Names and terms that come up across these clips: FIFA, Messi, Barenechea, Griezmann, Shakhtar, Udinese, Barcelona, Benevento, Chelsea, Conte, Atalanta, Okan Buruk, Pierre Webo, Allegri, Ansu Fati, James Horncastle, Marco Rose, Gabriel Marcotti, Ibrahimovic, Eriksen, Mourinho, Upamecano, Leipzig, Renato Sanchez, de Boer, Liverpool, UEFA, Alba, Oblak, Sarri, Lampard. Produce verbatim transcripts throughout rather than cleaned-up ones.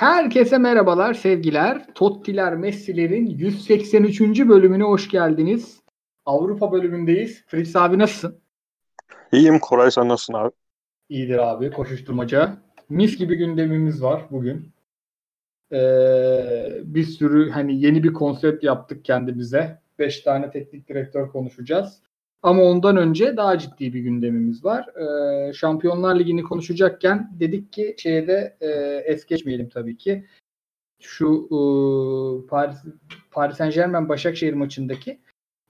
Herkese merhabalar, sevgiler. Tottiler Messi'lerin yüz seksen üçüncü bölümüne hoş geldiniz. Avrupa bölümündeyiz. Fritz abi nasılsın? İyiyim Koray, sen nasılsın abi? İyidir abi, koşuşturmaca. Mis gibi gündemimiz var bugün. Ee, bir sürü hani yeni bir konsept yaptık kendimize. beş tane teknik direktör konuşacağız. Ama ondan önce daha ciddi bir gündemimiz var. Ee, Şampiyonlar Ligi'ni konuşacakken dedik ki şeyde e, es geçmeyelim tabii ki. Şu e, Paris, Paris Saint-Germain Başakşehir maçındaki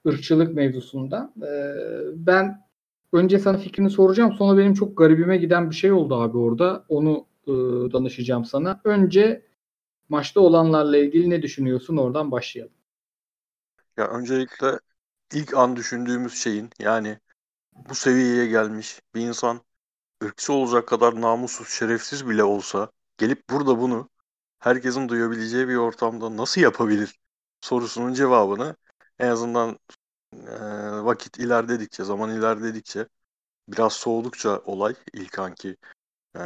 ırkçılık mevzusunda. E, ben önce sana fikrini soracağım. Sonra benim çok garibime giden bir şey oldu abi orada. Onu e, danışacağım sana. Önce maçta olanlarla ilgili ne düşünüyorsun? Oradan başlayalım. Ya öncelikle İlk an düşündüğümüz şeyin, yani bu seviyeye gelmiş bir insan ırkçı olacak kadar namussuz, şerefsiz bile olsa gelip burada bunu herkesin duyabileceği bir ortamda nasıl yapabilir sorusunun cevabını en azından e, vakit ilerledikçe, zaman ilerledikçe, biraz soğudukça olay ilk anki e,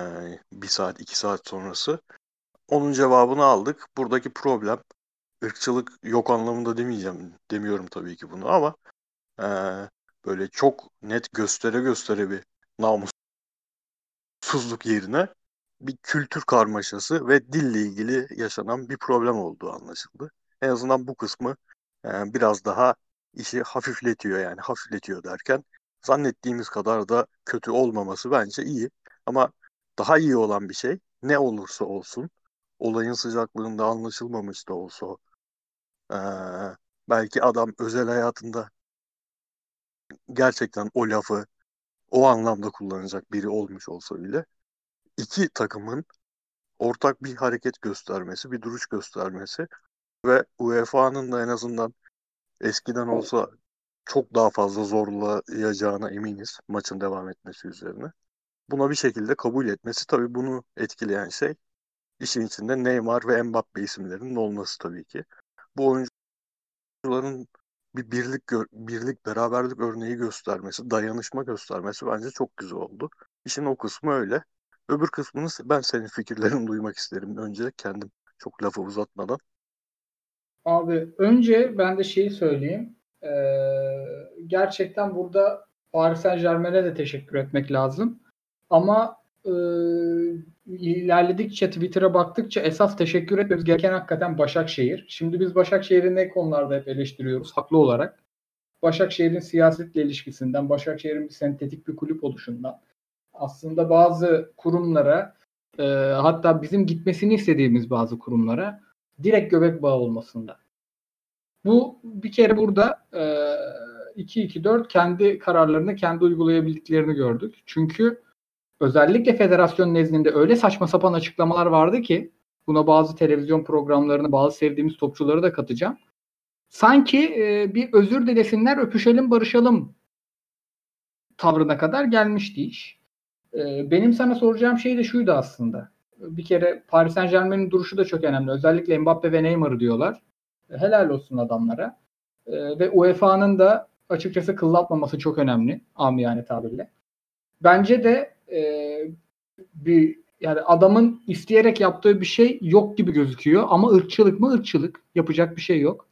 bir saat, iki saat sonrası onun cevabını aldık. Buradaki problem ırkçılık yok anlamında demeyeceğim, demiyorum tabii ki bunu, ama e, böyle çok net göstere göstere bir namussuzluk yerine bir kültür karmaşası ve dille ilgili yaşanan bir problem olduğu anlaşıldı. En azından bu kısmı e, biraz daha işi hafifletiyor, yani hafifletiyor derken zannettiğimiz kadar da kötü olmaması bence iyi, ama daha iyi olan bir şey ne olursa olsun, olayın sıcaklığında anlaşılmamış da olsa o. Ee, belki adam özel hayatında gerçekten o lafı o anlamda kullanacak biri olmuş olsa bile, iki takımın ortak bir hareket göstermesi, bir duruş göstermesi ve U E F A'nın da en azından eskiden olsa çok daha fazla zorlayacağına eminiz maçın devam etmesi üzerine. Buna bir şekilde kabul etmesi, tabii bunu etkileyen şey İşin içinde Neymar ve Mbappe isimlerinin olması tabii ki. Bu oyuncuların bir birlik, birlik beraberlik örneği göstermesi, dayanışma göstermesi bence çok güzel oldu. İşin o kısmı öyle. Öbür kısmını ben senin fikirlerini duymak isterim. Önce kendim çok lafı uzatmadan. Abi önce ben de şeyi söyleyeyim. Ee, gerçekten burada Paris Saint-Germain'e de teşekkür etmek lazım. Ama Ee, ilerledikçe, Twitter'a baktıkça esas teşekkür etmemiz gereken hakikaten Başakşehir. Şimdi biz Başakşehir'i ne konularda hep eleştiriyoruz haklı olarak? Başakşehir'in siyasetle ilişkisinden, Başakşehir'in bir sentetik bir kulüp oluşundan, aslında bazı kurumlara e, hatta bizim gitmesini istediğimiz bazı kurumlara direkt göbek bağı olmasından. Bu bir kere burada e, iki iki dört kendi kararlarını kendi uygulayabildiklerini gördük. Çünkü özellikle federasyon nezdinde öyle saçma sapan açıklamalar vardı ki, buna bazı televizyon programlarını, bazı sevdiğimiz topçuları da katacağım. Sanki e, bir özür dilesinler, öpüşelim, barışalım tavrına kadar gelmişti iş. E, benim sana soracağım şey de şuydu aslında. Bir kere Paris Saint-Germain'in duruşu da çok önemli. Özellikle Mbappe ve Neymar'ı diyorlar. E, helal olsun adamlara. E, ve U E F A'nın da açıkçası kıllatmaması çok önemli, amiyane tabirle. Bence de Ee, bir yani adamın isteyerek yaptığı bir şey yok gibi gözüküyor, ama ırkçılık mı ırkçılık, yapacak bir şey yok.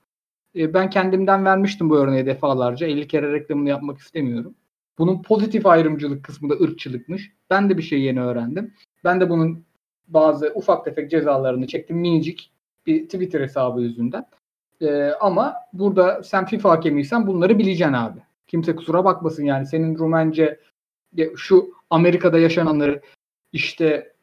Ee, ben kendimden vermiştim bu örneği defalarca, elli kere reklamını yapmak istemiyorum. Bunun pozitif ayrımcılık kısmı da ırkçılıkmış. Ben de bir şey yeni öğrendim. Ben de bunun bazı ufak tefek cezalarını çektim minicik bir Twitter hesabı yüzünden. Ee, ama burada sen FIFA hakemiysen bunları bileceksin abi. Kimse kusura bakmasın yani, senin Rumence şu Amerika'da yaşananları, işte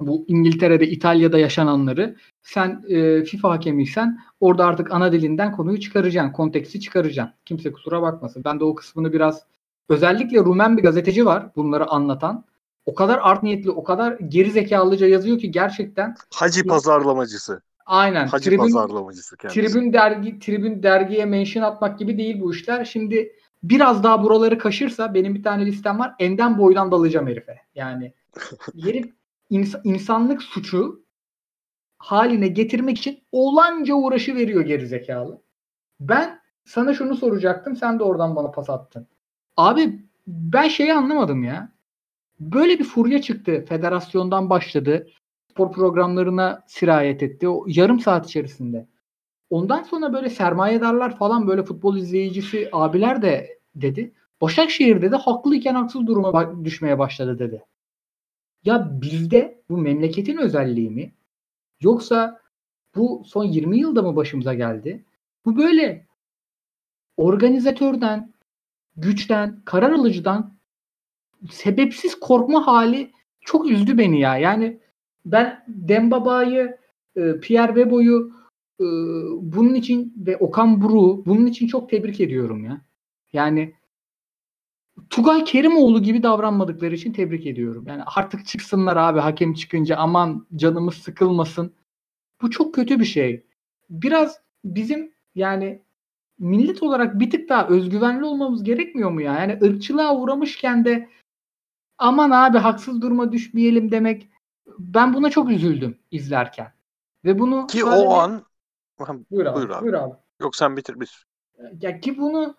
bu İngiltere'de, İtalya'da yaşananları sen e, FIFA hakemiysen orada artık ana dilinden konuyu çıkaracaksın, konteksti çıkaracaksın. Kimse kusura bakmasın. Ben de o kısmını biraz, özellikle Rumen bir gazeteci var bunları anlatan. O kadar art niyetli, o kadar geri zekalıca yazıyor ki gerçekten. Hacı pazarlamacısı. Aynen. Hacı tribün, pazarlamacısı kendisi. Tribün dergi, tribün dergiye mention atmak gibi değil bu işler. Şimdi biraz daha buraları kaşırsa, benim bir tane listem var, enden boydan dalacağım herife. Yani herif ins- insanlık suçu haline getirmek için olanca uğraşı veriyor gerizekalı. Ben sana şunu soracaktım, sen de oradan bana pas attın. Abi ben şeyi anlamadım ya. Böyle bir furya çıktı. Federasyondan başladı. spor programlarına sirayet etti. O yarım saat içerisinde. Ondan sonra böyle sermayedarlar falan, böyle futbol izleyicisi abiler de dedi. Başakşehir dedi haklıyken haksız duruma düşmeye başladı dedi. Ya bizde bu memleketin özelliği mi? Yoksa bu son yirmi yılda mı başımıza geldi? Bu böyle organizatörden, güçten, karar alıcıdan sebepsiz korkma hali çok üzdü beni ya. Yani ben Dembaba'yı, Pierre Webo'yu bunun için ve Okan Buruk'u bunun için çok tebrik ediyorum ya. Yani Tugay Kerimoğlu gibi davranmadıkları için tebrik ediyorum. Yani artık çıksınlar abi, hakem çıkınca aman canımız sıkılmasın. Bu çok kötü bir şey. Biraz bizim yani millet olarak bir tık daha özgüvenli olmamız gerekmiyor mu ya? Yani ırkçılığa uğramışken de aman abi haksız duruma düşmeyelim demek. Ben buna çok üzüldüm izlerken. Ve bunu ki sadece... o an buyur abi, buyur abi. Buyur abi. Yok sen bitir bitir. Ya ki bunu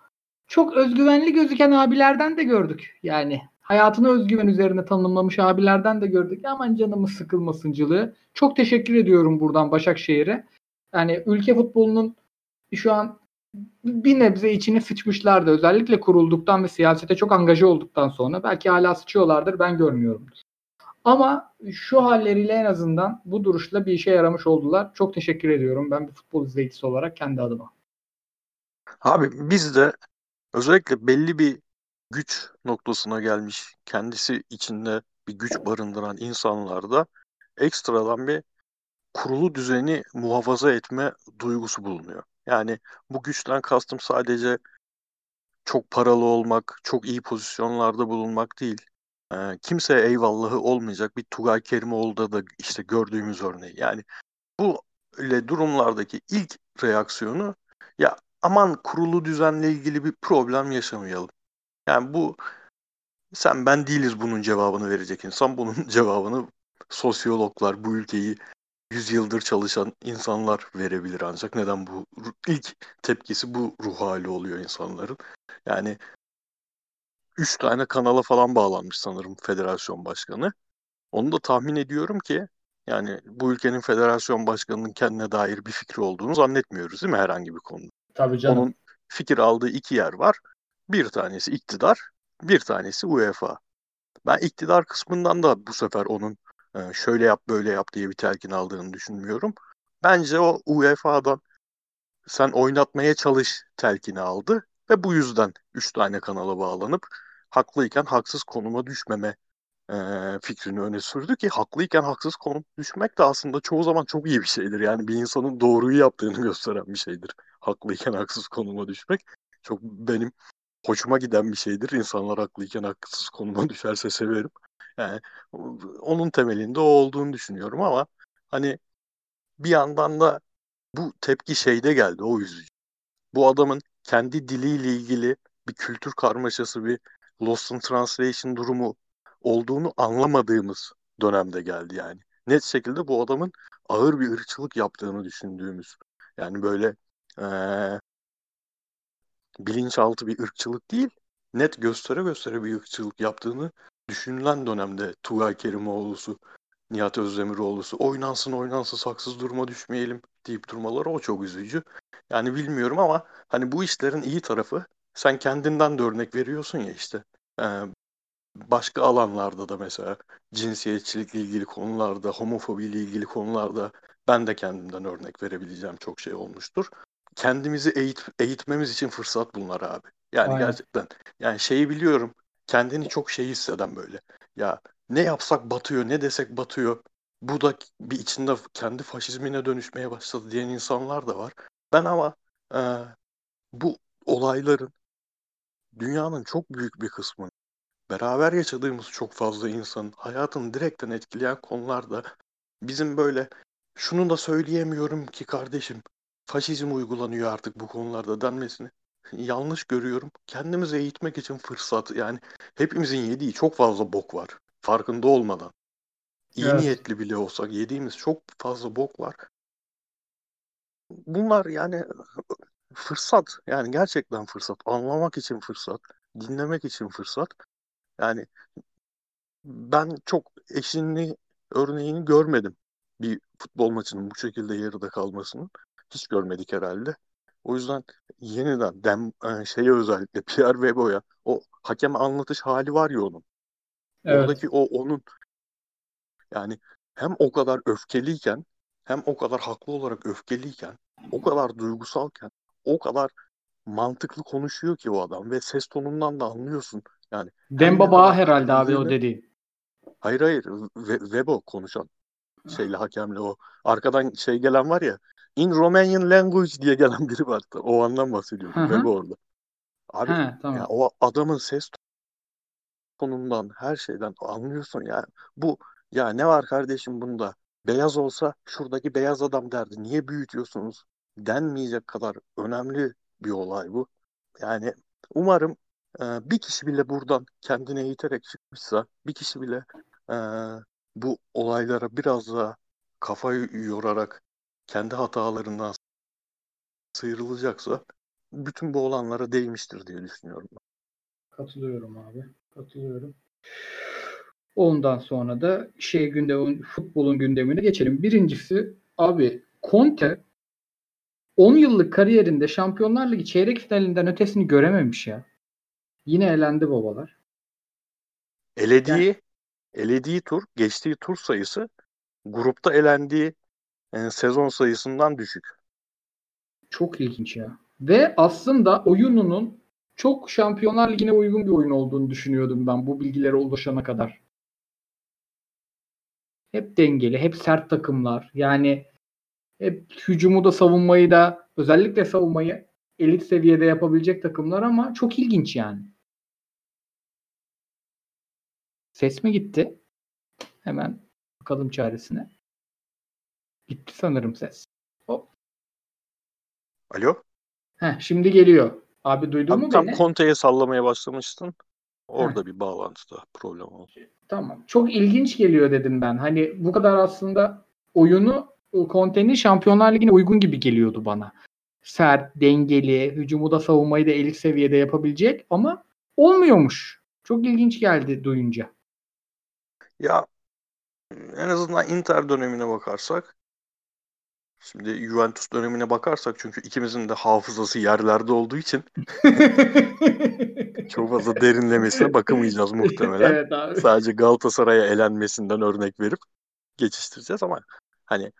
çok özgüvenli gözüken abilerden de gördük. Yani hayatını özgüven üzerine tanımlamış abilerden de gördük. Aman canımız sıkılmasıncılığı. Çok teşekkür ediyorum buradan Başakşehir'e. Yani ülke futbolunun şu an bir nebze içine sıçmışlardı. Özellikle kurulduktan ve siyasete çok angaje olduktan sonra. Belki hala sıçıyorlardır, ben görmüyorumdur. Ama şu halleriyle en azından bu duruşla bir işe yaramış oldular. Çok teşekkür ediyorum ben bir futbol izleyicisi olarak kendi adıma. Abi biz de özellikle belli bir güç noktasına gelmiş, kendisi içinde bir güç barındıran insanlarda ekstradan bir kurulu düzeni muhafaza etme duygusu bulunuyor. Yani bu güçten kastım sadece çok paralı olmak, çok iyi pozisyonlarda bulunmak değil. Ee, kimseye eyvallahı olmayacak bir Tugay Kerimoğlu'da da işte gördüğümüz örneği. Yani bu durumlardaki ilk reaksiyonu ya aman kurulu düzenle ilgili bir problem yaşamayalım. Yani bu sen ben değiliz bunun cevabını verecek insan. Bunun cevabını sosyologlar, bu ülkeyi yüz yıldır çalışan insanlar verebilir ancak. Neden bu ilk tepkisi bu ruh hali oluyor insanların? Yani üç tane kanala falan bağlanmış sanırım federasyon başkanı. Onu da tahmin ediyorum ki yani bu ülkenin federasyon başkanının kendine dair bir fikri olduğunu zannetmiyoruz değil mi herhangi bir konuda? Tabii canım. Onun fikir aldığı iki yer var. Bir tanesi iktidar, bir tanesi UEFA. Ben iktidar kısmından da bu sefer onun şöyle yap böyle yap diye bir telkin aldığını düşünmüyorum. Bence o U E F A'dan sen oynatmaya çalış telkini aldı ve bu yüzden üç tane kanala bağlanıp haklıyken haksız konuma düşmeme e, fikrini öne sürdü ki haklıyken haksız konuma düşmek de aslında çoğu zaman çok iyi bir şeydir. Yani bir insanın doğruyu yaptığını gösteren bir şeydir. Haklıyken haksız konuma düşmek çok benim hoşuma giden bir şeydir. İnsanlar haklıyken haksız konuma düşerse severim. Yani onun temelinde o olduğunu düşünüyorum ama hani bir yandan da bu tepki şeyde geldi, o yüzden. Bu adamın kendi diliyle ilgili bir kültür karmaşası, bir lost in translation durumu olduğunu anlamadığımız dönemde geldi yani. Net şekilde bu adamın ağır bir ırkçılık yaptığını düşündüğümüz. Yani böyle ee, bilinçaltı bir ırkçılık değil, net göstere göstere bir ırkçılık yaptığını düşünülen dönemde Tugay Kerimoğlu'su, Nihat Özdemiroğlu'su oynansın oynansın haksız duruma düşmeyelim deyip durmaları o çok üzücü. Yani bilmiyorum ama hani bu işlerin iyi tarafı sen kendinden de örnek veriyorsun ya işte. Ee, başka alanlarda da mesela cinsiyetçilikle ilgili konularda, homofobiyle ilgili konularda ben de kendimden örnek verebileceğim çok şey olmuştur. Kendimizi eğit- eğitmemiz için fırsat bunlar abi. Yani aynen. Gerçekten yani şeyi biliyorum. Kendini çok şey hisseden böyle. Ya ne yapsak batıyor, ne desek batıyor. Bu da bir içinde kendi faşizmine dönüşmeye başladı diyen insanlar da var. Ben ama e, bu olayların dünyanın çok büyük bir kısmını beraber yaşadığımız çok fazla insanın hayatını direkten etkileyen konularda bizim böyle şunu da söyleyemiyorum ki kardeşim faşizm uygulanıyor artık bu konularda denmesini yanlış görüyorum. Kendimizi eğitmek için fırsat. Yani hepimizin yediği çok fazla bok var. Farkında olmadan. İyi evet. Niyetli bile olsak yediğimiz çok fazla bok var. Bunlar yani fırsat. Yani gerçekten fırsat. Anlamak için fırsat. Dinlemek için fırsat. Yani ben çok eşini örneğini görmedim. bir futbol maçının bu şekilde yarıda kalmasının hiç görmedik herhalde. O yüzden yeniden dem, şeye özellikle Pierre Webo'ya o hakem anlatış hali var ya onun. Evet. Oradaki o onun yani hem o kadar öfkeliyken hem o kadar haklı olarak öfkeliyken o kadar duygusalken o kadar mantıklı konuşuyor ki o adam ve ses tonundan da anlıyorsun. Yani Demba Ba herhalde abi o dediği. Hayır hayır Webo konuşan şeyle hakemle o arkadan şey gelen var ya in Romanian language diye gelen biri vardı. O andan bahsediyorum. Webo orada. Abi He, tamam. ya, o adamın ses tonundan her şeyden anlıyorsun yani. Bu ya ne var kardeşim bunda? Beyaz olsa şuradaki beyaz adam derdi. Niye büyütüyorsunuz? Denmeyecek kadar önemli bir olay bu. Yani umarım e, bir kişi bile buradan kendini eğiterek çıkmışsa, bir kişi bile e, bu olaylara biraz daha kafayı yorarak kendi hatalarından sıyrılacaksa bütün bu olanlara değmiştir diye düşünüyorum. Katılıyorum abi. Katılıyorum. Ondan sonra da şey gündem, futbolun gündemine geçelim. Birincisi abi Conte on yıllık kariyerinde Şampiyonlar Ligi çeyrek finalinden ötesini görememiş ya. Yine elendi babalar. Elediği yani, elediği tur, geçtiği tur sayısı grupta elendiği yani sezon sayısından düşük. Çok ilginç ya. Ve aslında oyununun çok Şampiyonlar Ligi'ne uygun bir oyun olduğunu düşünüyordum ben bu bilgilere ulaşana kadar. Hep dengeli, hep sert takımlar. Yani hep hücumu da savunmayı da özellikle savunmayı elit seviyede yapabilecek takımlar ama çok ilginç yani. Ses mi gitti? Hemen bakalım çaresine. Gitti sanırım ses. Hop. Alo? Heh, şimdi geliyor. Abi duydun mu beni? Tam Conte'ye sallamaya başlamıştın. Orada Heh. bir bağlantıda problem oldu. Tamam. Çok ilginç geliyor dedim ben. Hani bu kadar aslında oyunu Conte'nin Şampiyonlar Ligi'ne uygun gibi geliyordu bana. Sert, dengeli, hücumu da savunmayı da elit seviyede yapabilecek ama olmuyormuş. Çok ilginç geldi duyunca. Ya en azından Inter dönemine bakarsak şimdi Juventus dönemine bakarsak çünkü ikimizin de hafızası yerlerde olduğu için çok fazla derinlemesine bakamayacağız muhtemelen. Evet abi. Sadece Galatasaray'a elenmesinden örnek verip geçiştireceğiz ama hani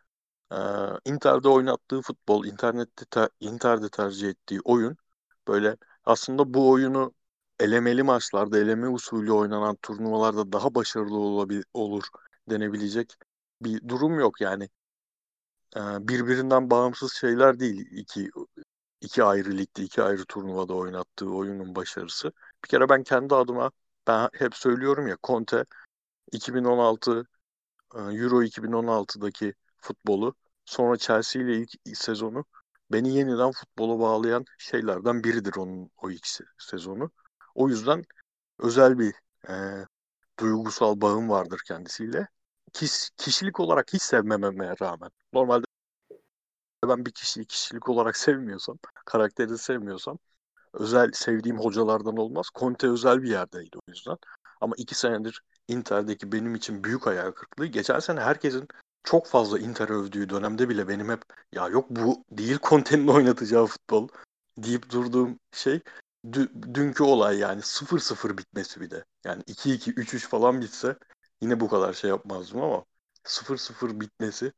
e, Inter'de oynattığı futbol, internette te, Inter'de tercih ettiği oyun böyle aslında bu oyunu elemeli maçlarda, eleme usulü oynanan turnuvalarda daha başarılı olabil, olur denebilecek bir durum yok yani. Birbirinden bağımsız şeyler değil iki, iki ayrı ligde, iki ayrı turnuvada oynattığı oyunun başarısı. Bir kere ben kendi adıma, ben hep söylüyorum ya Conte iki bin on altı Euro iki bin on altıdaki futbolu, sonra Chelsea ile ilk sezonu beni yeniden futbola bağlayan şeylerden biridir onun o ilk sezonu. O yüzden özel bir e, duygusal bağım vardır kendisiyle. Kişilik olarak hiç sevmememe rağmen. Normalde ben bir kişiyi kişilik olarak sevmiyorsam, karakterini sevmiyorsam özel sevdiğim hocalardan olmaz. Conte özel bir yerdeydi o yüzden. Ama iki senedir Inter'deki benim için büyük hayal kırıklığı. Geçen sene herkesin çok fazla Inter övdüğü dönemde bile benim hep ya yok bu değil Conte'nin oynatacağı futbol deyip durduğum şey d- dünkü olay yani sıfır sıfır bitmesi bir de. Yani iki iki, üç üç falan bitse yine bu kadar şey yapmazdım ama sıfır sıfır bitmesi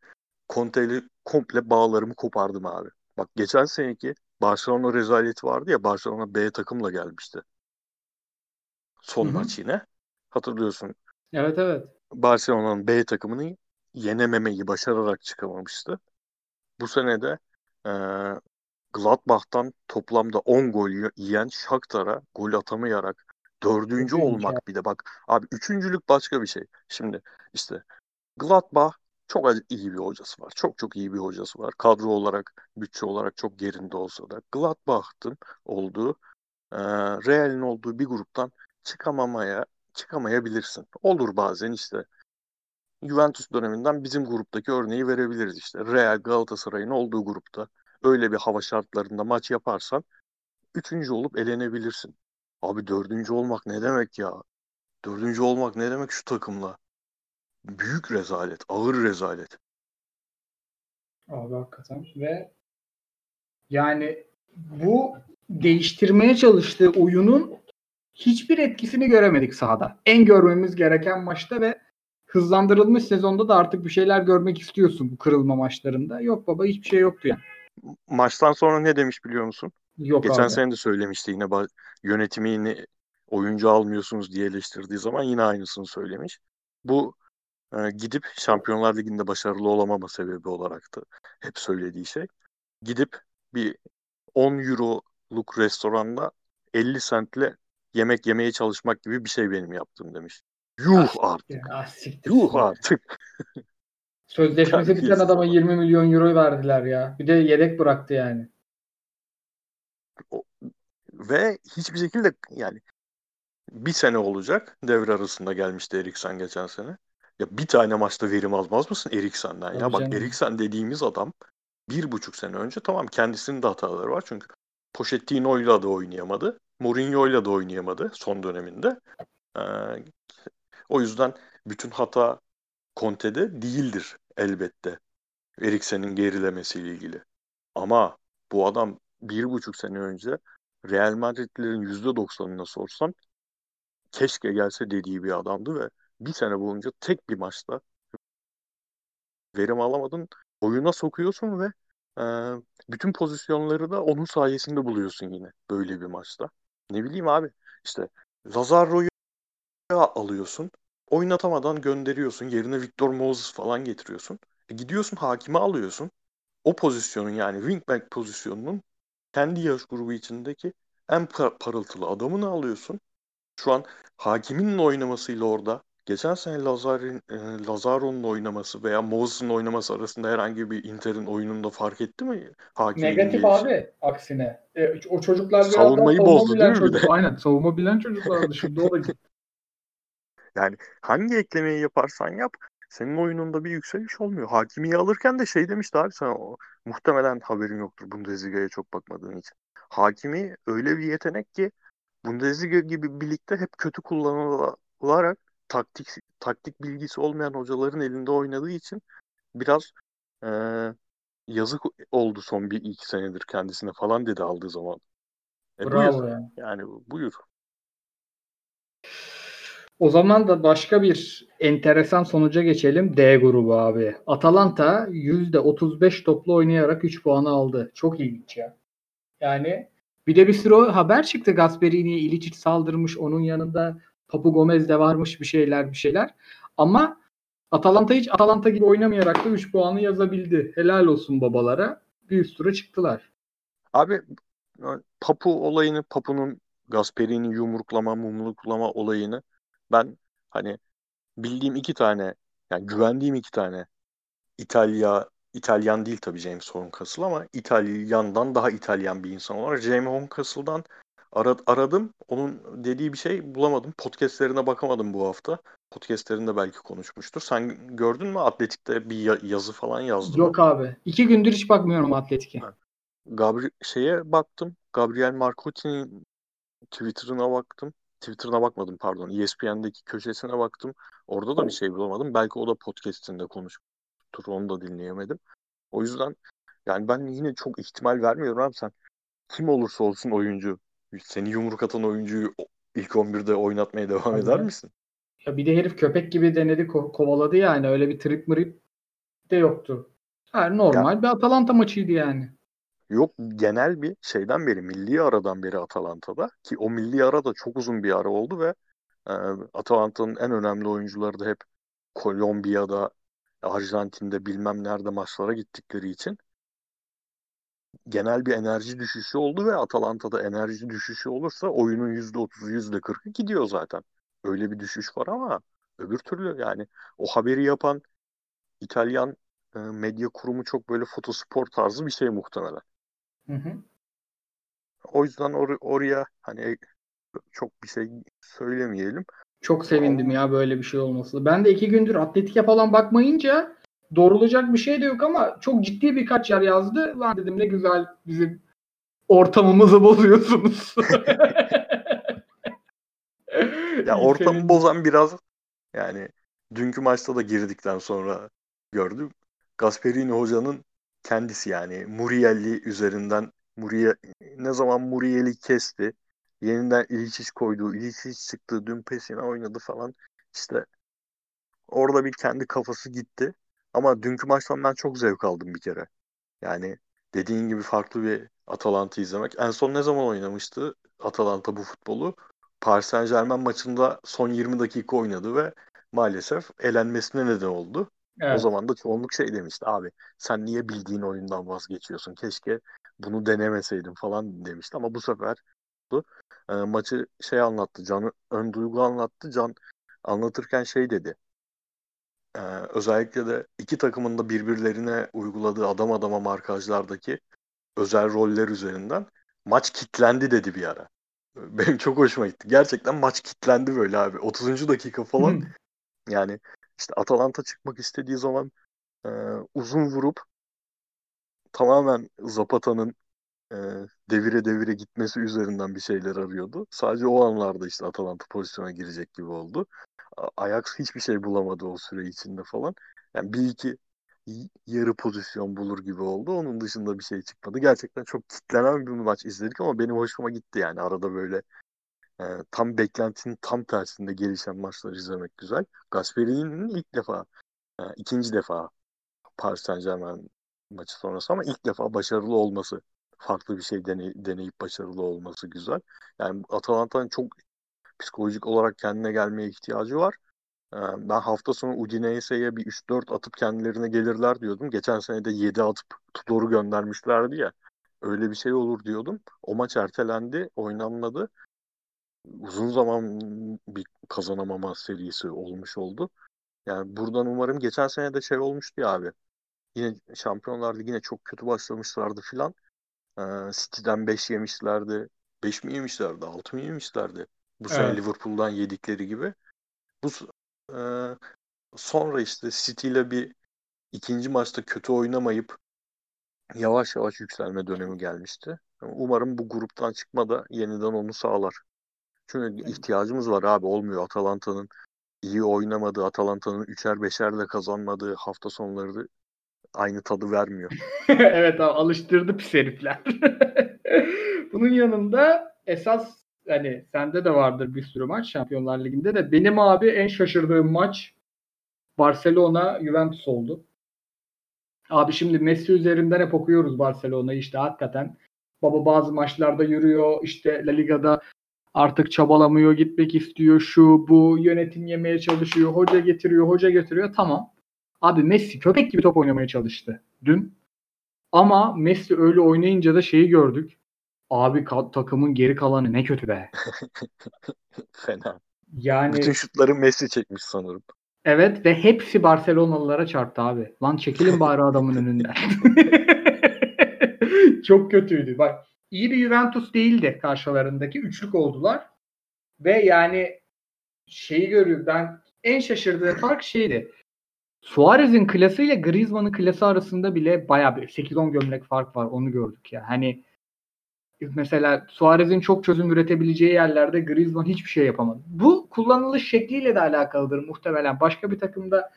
Conte'yle komple bağlarımı kopardım abi. Bak geçen seneki Barcelona rezaleti vardı ya Barcelona B takımla gelmişti. Son Hı-hı. maç yine. Hatırlıyorsun. Evet evet. Barcelona'nın B takımını yenememeyi başararak çıkamamıştı. Bu sene de e, Gladbach'tan toplamda on gol yiyen Shakhtar'a gol atamayarak dördüncü olmak bir de bak abi üçüncülük başka bir şey. Şimdi işte Gladbach çok iyi bir hocası var. Çok çok iyi bir hocası var. Kadro olarak, bütçe olarak çok gerinde olsa da Gladbach'ın olduğu, e, Real'in olduğu bir gruptan çıkamamaya, çıkamayabilirsin. Olur bazen işte. Juventus döneminden bizim gruptaki örneği verebiliriz işte. Real Galatasaray'ın olduğu grupta öyle bir hava şartlarında maç yaparsan üçüncü olup elenebilirsin. Abi dördüncü olmak ne demek ya? Dördüncü olmak ne demek şu takımla? Büyük rezalet, ağır rezalet. Abi hakikaten. Ve yani bu değiştirmeye çalıştığı oyunun hiçbir etkisini göremedik sahada. En görmemiz gereken maçta ve hızlandırılmış sezonda da artık bir şeyler görmek istiyorsun bu kırılma maçlarında. Yok baba, hiçbir şey yoktu yani. Maçtan sonra ne demiş biliyor musun? Yok Geçen abi. sene de söylemişti yine, yönetimi yine oyuncu almıyorsunuz diye eleştirdiği zaman yine aynısını söylemiş. Bu e, gidip Şampiyonlar Ligi'nde başarılı olamama sebebi olarak da hep söylediği şey. Gidip bir on euroluk restoranda elli centle yemek yemeye çalışmak gibi bir şey benim yaptım demiş. Yuh artık. Ah, Yuh artık. Sözleşmesi biten adama yirmi milyon euro verdiler ya. Bir de yedek bıraktı yani. O, ve hiçbir şekilde yani bir sene olacak. Devre arasında gelmişti Eriksen geçen sene. Ya bir tane maçta verim almaz mısın Eriksen'den? Tabii ya bak canım. Eriksen dediğimiz adam bir buçuk sene önce, tamam kendisinin de hataları var. Çünkü Pochettino'yla da oynayamadı. Mourinho'yla da oynayamadı son döneminde. Ee, o yüzden bütün hata Conte'de değildir elbette. Eriksen'in gerilemesiyle ilgili. Ama bu adam bir buçuk sene önce Real Madrid'lerin yüzde doksanına sorsan keşke gelse dediği bir adamdı ve bir sene boyunca tek bir maçta verim alamadın. Oyuna sokuyorsun ve e, bütün pozisyonları da onun sayesinde buluyorsun yine böyle bir maçta. Ne bileyim abi, işte Lazaro'yu alıyorsun, oynatamadan gönderiyorsun, yerine Victor Moses falan getiriyorsun. E, gidiyorsun Hakimi alıyorsun. O pozisyonun yani wingback pozisyonunun kendi yaş grubu içindeki en parıltılı adamını alıyorsun. Şu an Hakimi'nin oynamasıyla orada, geçen sene Lazaro'nun oynaması veya Moses'ın oynaması arasında herhangi bir Inter'in oyununda fark etti mi? Hakimi negatif abi şey. Aksine. E, o çocuklar savunmayı biraz bozdu değil mi çocuk, bir de? Aynen, savunma bilen çocuklar dışında olacak. Yani hangi eklemeyi yaparsan yap senin oyununda bir yükseliş olmuyor. Hakimi'yi alırken de şey demişti abi sana, o, muhtemelen haberin yoktur Bundesliga'ya çok bakmadığın için. Hakimi öyle bir yetenek ki Bundesliga gibi birlikte hep kötü kullanılarak taktik taktik bilgisi olmayan hocaların elinde oynadığı için biraz e, yazık oldu son bir iki senedir kendisine falan dedi aldığı zaman. E, Bravo buyur. Yani. yani buyur. O zaman da başka bir enteresan sonuca geçelim. D grubu abi. Atalanta yüzde otuz beş toplu oynayarak üç puanı aldı. Çok ilginç ya. Yani bir de bir sürü haber çıktı. Gasperini'ye İliçit saldırmış. Onun yanında Papu Gomez de varmış, bir şeyler bir şeyler. Ama Atalanta hiç Atalanta gibi oynamayarak da üç puanı yazabildi. Helal olsun babalara. Bir üst tura çıktılar. Abi Papu olayını, Papu'nun Gasperini yumruklama, mumruklama olayını ben hani bildiğim iki tane, yani güvendiğim iki tane İtalya, İtalyan değil tabii James Horncastle ama İtalyandan daha İtalyan bir insan olarak James Horncastle'dan aradım. Onun dediği bir şey bulamadım. Podcastlerine bakamadım bu hafta. Podcastlerinde belki konuşmuştur. Sen gördün mü Atletik'te bir yazı falan yazdım? Yok abi. İki gündür hiç bakmıyorum Atletik'e. Gabri- şeye baktım. Gabriel Marcotti'nin Twitter'ına baktım. Twitter'ına bakmadım pardon. E S P N'deki köşesine baktım. Orada da bir şey bulamadım. Belki o da podcast'inde konuşmuştur. Onu da dinleyemedim. O yüzden yani ben yine çok ihtimal vermiyorum abi sen. Kim olursa olsun oyuncu, seni yumruk atan oyuncuyu ilk on birde oynatmaya devam Aynen. eder misin? Ya bir de herif köpek gibi denedi, ko- kovaladı yani. Öyle bir trip mırip de yoktu. Yani normal yani, bir Atalanta maçıydı yani. Yok, genel bir şeyden beri, milli aradan beri Atalanta'da, ki o milli ara da çok uzun bir ara oldu ve e, Atalanta'nın en önemli oyuncuları da hep Kolombiya'da, Arjantin'de bilmem nerede maçlara gittikleri için genel bir enerji düşüşü oldu ve Atalanta'da enerji düşüşü olursa oyunun yüzde otuzu yüzde kırkı gidiyor zaten. Öyle bir düşüş var ama öbür türlü yani o haberi yapan İtalyan e, medya kurumu çok böyle fotospor tarzı bir şey muhtemelen. Hı hı. O yüzden or- oraya hani çok bir şey söylemeyelim. Çok sevindim ama ya böyle bir şey olması. Ben de iki gündür Atletik'e falan bakmayınca doğrulacak bir şey de yok ama çok ciddi birkaç yer yazdı. Lan dedim, ne güzel bizim ortamımızı bozuyorsunuz. Ya ortamı bozan biraz yani dünkü maçta da girdikten sonra gördüm. Gasperini hocanın kendisi yani Muriel'i üzerinden Muriel ne zaman Muriel'i kesti, yeniden İliçiç koydu, İliçiç çıktı, dün Pesina oynadı falan. İşte orada bir kendi kafası gitti. Ama dünkü maçtan ben çok zevk aldım bir kere. Yani dediğin gibi farklı bir Atalanta izlemek. En son ne zaman oynamıştı Atalanta bu futbolu? Paris Saint-Germain maçında son yirmi dakika oynadı ve maalesef elenmesine neden oldu. Evet. O zaman da çoğunluk şey demişti, abi sen niye bildiğin oyundan vazgeçiyorsun? Keşke bunu denemeseydim falan demişti. Ama bu sefer e, maçı şey anlattı, Can Önduygu anlattı. Can anlatırken şey dedi. E, özellikle de iki takımın da birbirlerine uyguladığı adam adama markajlardaki özel roller üzerinden maç kitlendi dedi bir ara. Benim çok hoşuma gitti. Gerçekten maç kitlendi böyle abi. otuzuncu dakika falan. Yani işte Atalanta çıkmak istediği zaman e, uzun vurup tamamen Zapata'nın e, devire devire gitmesi üzerinden bir şeyler arıyordu. Sadece o anlarda işte Atalanta pozisyona girecek gibi oldu. Ajax hiçbir şey bulamadı o süre içinde falan. Yani bir iki yarı pozisyon bulur gibi oldu. Onun dışında bir şey çıkmadı. Gerçekten çok kitlenen bir maç izledik ama benim hoşuma gitti yani. Arada böyle e, tam beklentinin tam tersinde gelişen maçları izlemek güzel. Gasperini'nin ilk defa, e, ikinci defa Paris Saint-Germain maçı sonrası ama ilk defa başarılı olması, farklı bir şey deney, deneyip başarılı olması güzel. Yani Atalanta'nın çok psikolojik olarak kendine gelmeye ihtiyacı var. Ben hafta sonu Udinese'ye bir üç dört atıp kendilerine gelirler diyordum. Geçen sene de yedi atıp Tudor'u göndermişlerdi ya. Öyle bir şey olur diyordum. O maç ertelendi, oynanmadı. Uzun zaman bir kazanamama serisi olmuş oldu. Yani buradan umarım, geçen sene de şey olmuştu ya abi. Yine Şampiyonlar Ligi'ne çok kötü başlamışlardı filan. City'den beş yemişlerdi. beş mi yemişlerdi? altı mı yemişlerdi? Bu sene evet. Liverpool'dan yedikleri gibi. Bu Ee, sonra işte City ile bir ikinci maçta kötü oynamayıp yavaş yavaş yükselme dönemi gelmişti. Umarım bu gruptan çıkma da yeniden onu sağlar. Çünkü ihtiyacımız var abi, olmuyor. Atalanta'nın iyi oynamadığı, Atalanta'nın üçer beşerle kazanmadığı hafta sonları aynı tadı vermiyor. Evet abi, alıştırdı pis herifler. Bunun yanında esas, yani sende de vardır bir sürü maç Şampiyonlar Ligi'nde de. Benim abi en şaşırdığım maç Barcelona Juventus oldu. Abi şimdi Messi üzerinden hep okuyoruz Barcelona'yı, işte hakikaten. Baba bazı maçlarda yürüyor, işte La Liga'da artık çabalamıyor, gitmek istiyor, şu bu, yönetim yemeye çalışıyor, hoca getiriyor, hoca getiriyor, tamam. Abi Messi köpek gibi top oynamaya çalıştı dün. Ama Messi öyle oynayınca da şeyi gördük. Abi takımın geri kalanı ne kötü be. Fena. Yani bütün şutları Messi çekmiş sanırım. Evet ve hepsi Barcelonalılara çarptı abi. Lan çekilin bari adamın önünden. Çok kötüydü. Bak, iyi bir Juventus değildi karşılarındaki. Üçlük oldular. Ve yani şeyi görüyorum ben, en şaşırdığı fark şeydi. Suarez'in klası ile Griezmann'ın klası arasında bile bayağı bir sekiz on gömlek fark var. Onu gördük ya. Hani mesela Suarez'in çok çözüm üretebileceği yerlerde Griezmann hiçbir şey yapamadı. Bu kullanılış şekliyle de alakalıdır muhtemelen. Başka bir takımda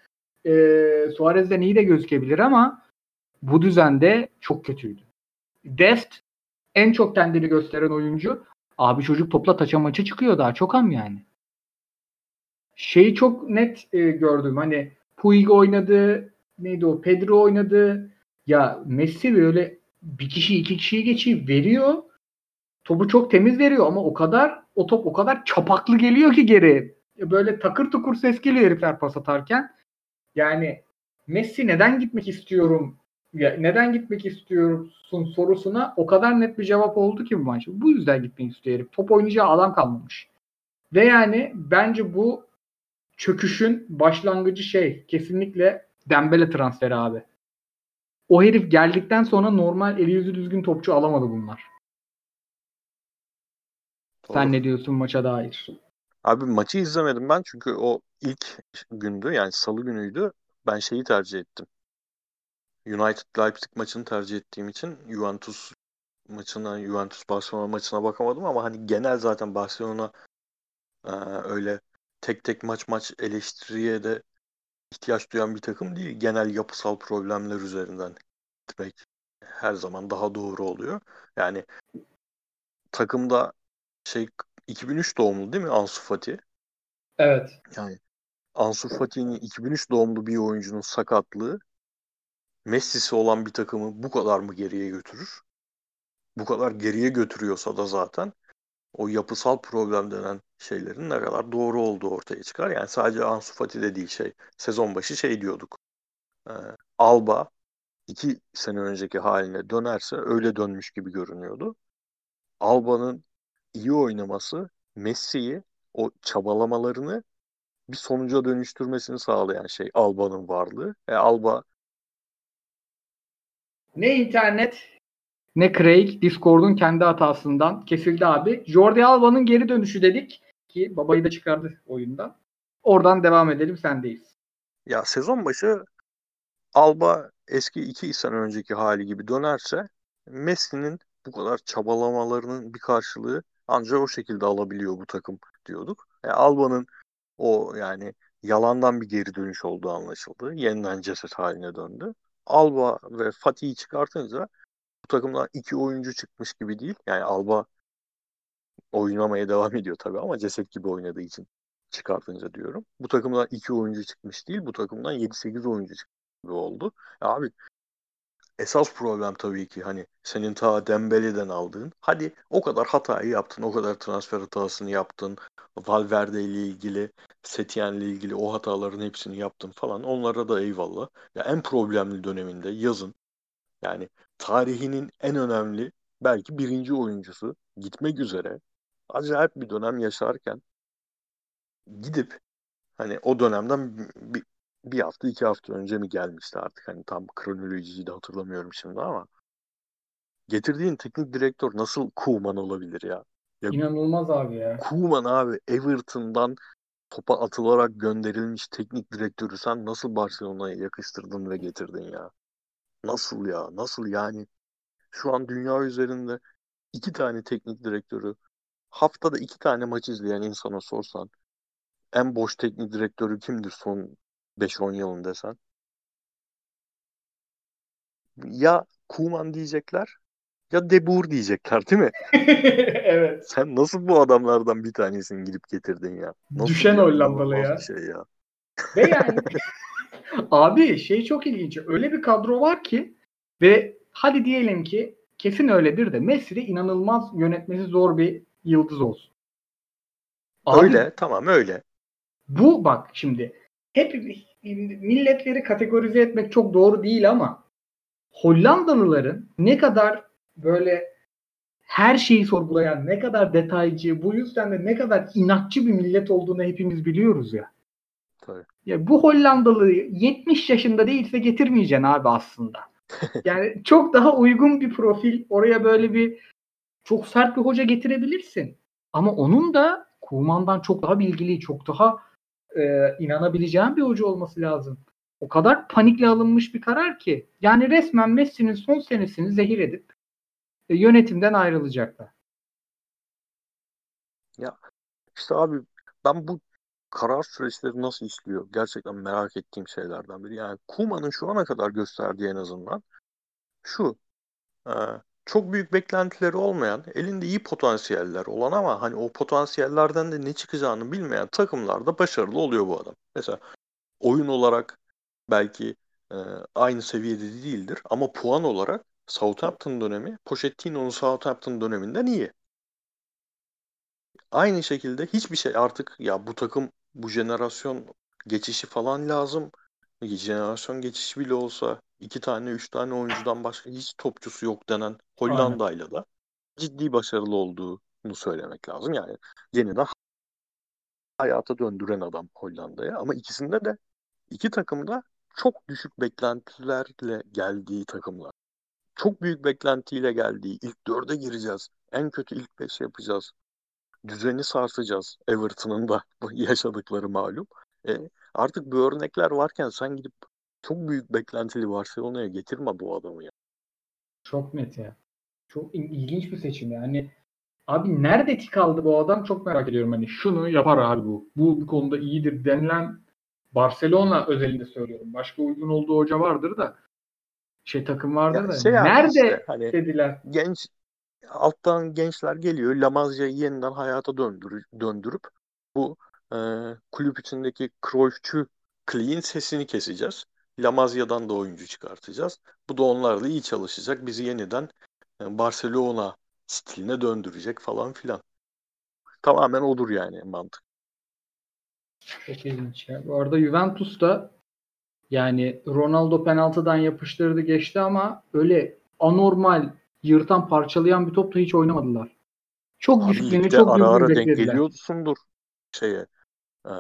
e, Suarez'den iyi de gözükebilir ama bu düzende çok kötüydü. Dest en çok kendini gösteren oyuncu. Abi çocuk topla taça maça çıkıyor, daha çok am yani. Şeyi çok net e, gördüm. Hani Puig oynadı, neydi o? Pedro oynadı. Ya Messi böyle bir kişi iki kişiyi geçiyor, veriyor. Topu çok temiz veriyor ama o kadar, o top o kadar çapaklı geliyor ki geri. Böyle takır tukur ses geliyor herifler pas atarken. Yani Messi neden gitmek istiyorum? Ya neden gitmek istiyorsun sorusuna o kadar net bir cevap oldu ki bu maç. Bu yüzden gitmek istiyor herif. Top oynayacağı alan kalmamış. Ve yani bence bu çöküşün başlangıcı şey kesinlikle Dembele transferi abi. O herif geldikten sonra normal eli yüzü düzgün topçu alamadı bunlar. Sen Olur. Ne diyorsun maça dair? Abi maçı izlemedim ben çünkü o ilk gündü, yani salı günüydü. Ben şeyi tercih ettim. United Leipzig maçını tercih ettiğim için Juventus maçına, Juventus Barcelona maçına bakamadım ama hani genel zaten Barcelona öyle tek tek maç maç eleştiriye de ihtiyaç duyan bir takım değil. Genel yapısal problemler üzerinden gitmek her zaman daha doğru oluyor. Yani takımda şey iki bin üç doğumlu değil mi Ansu Fati? Evet. Yani Ansu Fati'nin iki bin üç doğumlu bir oyuncunun sakatlığı Messi'si olan bir takımı bu kadar mı geriye götürür? Bu kadar geriye götürüyorsa da zaten o yapısal problem denen şeylerin ne kadar doğru olduğu ortaya çıkar. Yani sadece Ansu Fati dediği şey. Sezon başı şey diyorduk. E, Alba iki sene önceki haline dönerse öyle dönmüş gibi görünüyordu. Alba'nın iyi oynaması Messi'yi o çabalamalarını bir sonuca dönüştürmesini sağlayan şey Alba'nın varlığı. E, Alba ne internet ne Craig Discord'un kendi hatasından kesildi abi. Jordi Alba'nın geri dönüşü dedik ki babayı da çıkardı oyundan. Oradan devam edelim, sendeyiz. Ya sezon başı Alba eski iki sene önceki hali gibi dönerse Messi'nin bu kadar çabalamalarının bir karşılığı ancak o şekilde alabiliyor bu takım diyorduk. E, Alba'nın o yani yalandan bir geri dönüş olduğu anlaşıldı. Yeniden ceset haline döndü. Alba ve Fatih'i çıkartınca bu takımdan iki oyuncu çıkmış gibi değil. Yani Alba oynamaya devam ediyor tabii ama ceset gibi oynadığı için çıkartınca diyorum. Bu takımdan iki oyuncu çıkmış değil. Bu takımdan yedi sekiz oyuncu çıkmış gibi oldu. Ya abi esas problem tabii ki hani senin ta Dembele'den aldığın. Hadi o kadar hatayı yaptın. O kadar transfer hatasını yaptın. Valverde ile ilgili, Setien ile ilgili o hataların hepsini yaptın falan. Onlara da eyvallah. Ya en problemli döneminde yazın. Yani tarihinin en önemli belki birinci oyuncusu gitmek üzere acayip bir dönem yaşarken gidip hani o dönemden bir, bir hafta iki hafta önce mi gelmişti artık hani tam kronolojiyi de hatırlamıyorum şimdi ama getirdiğin teknik direktör nasıl Koeman olabilir ya? Ya İnanılmaz abi ya. Koeman abi Everton'dan topa atılarak gönderilmiş teknik direktörü sen nasıl Barcelona'ya yakıştırdın ve getirdin ya? Nasıl ya? Nasıl yani? Şu an dünya üzerinde iki tane teknik direktörü, haftada iki tane maç izleyen insana sorsan en boş teknik direktörü kimdir son beş on yılın desen? Ya Koeman diyecekler ya De Boer diyecekler değil mi? Evet. Sen nasıl bu adamlardan bir tanesini gidip getirdin ya? Nasıl düşen ya? Hollandalı ya. Şey ya. Ve yani... Abi şey çok ilginç. Öyle bir kadro var ki ve hadi diyelim ki kesin öyledir de Messi de inanılmaz yönetmesi zor bir yıldız olsun. Abi, öyle tamam öyle. Bu bak şimdi hep milletleri kategorize etmek çok doğru değil ama Hollandalıların ne kadar böyle her şeyi sorgulayan, ne kadar detaycı, bu yüzden de ne kadar inatçı bir millet olduğunu hepimiz biliyoruz ya. Tabii. Ya bu Hollandalı yetmiş yaşında değilse getirmeyeceksin abi aslında. Yani çok daha uygun bir profil. Oraya böyle bir çok sert bir hoca getirebilirsin. Ama onun da Koeman'dan çok daha bilgili, çok daha e, inanabileceğin bir hoca olması lazım. O kadar panikle alınmış bir karar ki. Yani resmen Messi'nin son senesini zehir edip e, yönetimden ayrılacaklar. Ya işte abi ben bu karar süreçleri nasıl işliyor? Gerçekten merak ettiğim şeylerden biri. Yani Koeman'ın şu ana kadar gösterdiği en azından şu. Çok büyük beklentileri olmayan, elinde iyi potansiyeller olan ama hani o potansiyellerden de ne çıkacağını bilmeyen takımlarda başarılı oluyor bu adam. Mesela oyun olarak belki aynı seviyede değildir ama puan olarak Southampton dönemi, Pochettino'nun Southampton döneminden iyi. Aynı şekilde hiçbir şey artık ya bu takım bu jenerasyon geçişi falan lazım. Jenerasyon geçişi bile olsa iki tane üç tane oyuncudan başka hiç topçusu yok denen Hollanda'yla da ciddi başarılı olduğunu söylemek lazım. Yani yeniden hayata döndüren adam Hollanda'ya ama ikisinde de iki takımda çok düşük beklentilerle geldiği takımlar. Çok büyük beklentiyle geldiği ilk dörde gireceğiz. En kötü ilk beşe yapacağız. Düzeni sarsacağız. Everton'ın da yaşadıkları malum. E, artık bu örnekler varken sen gidip çok büyük beklentili Barcelona'ya getirme bu adamı ya. Çok net ya. Çok ilginç bir seçim yani. Abi nerede tıkaldı bu adam çok merak ediyorum. Hani şunu yapar abi bu. Bu, bu konuda iyidir denilen Barcelona özelinde söylüyorum. Başka uygun olduğu hoca vardır da. şey takım vardı ya da şey nerede işte, hani, dediler. Genç alttan gençler geliyor. Lamazya'yı yeniden hayata döndür, döndürüp bu e, kulüp içindeki Cruyffçu kliğin sesini keseceğiz. Lamazya'dan da oyuncu çıkartacağız. Bu da onlarla iyi çalışacak. Bizi yeniden Barcelona stiline döndürecek falan filan. Tamamen odur yani mantık. Çok ilginç ya. Bu arada Juventus da yani Ronaldo penaltıdan yapıştırdı geçti ama öyle anormal yırtan parçalayan bir topla hiç oynamadılar. Çok düşkünü çok ara ara denk geliyorsundur şeye. Ee,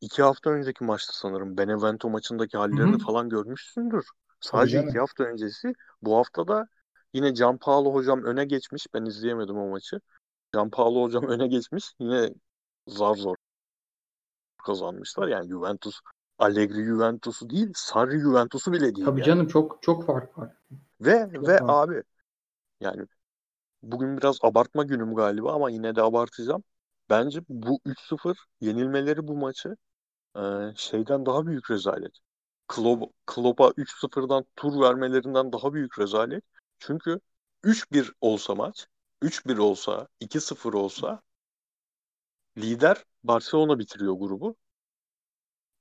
iki hafta önceki maçta sanırım Benevento maçındaki hallerini Hı-hı. falan görmüşsündür. Sadece Tabii iki yani. hafta öncesi. Bu hafta da yine Gianpaolo hocam öne geçmiş. Ben izleyemedim o maçı. Gianpaolo hocam öne geçmiş. Yine zar zor kazanmışlar. Yani Juventus, Allegri Juventus'u değil, Sarri Juventus'u bile değil. Tabii yani. Canım çok çok fark var. Ve çok ve fark. Abi yani bugün biraz abartma günüm galiba ama yine de abartacağım. Bence bu üç sıfır yenilmeleri bu maçı e, şeyden daha büyük rezalet. Klopp'a üç sıfırdan tur vermelerinden daha büyük rezalet. Çünkü üç bir olsa maç, üç bir olsa, iki sıfır olsa lider Barcelona bitiriyor grubu.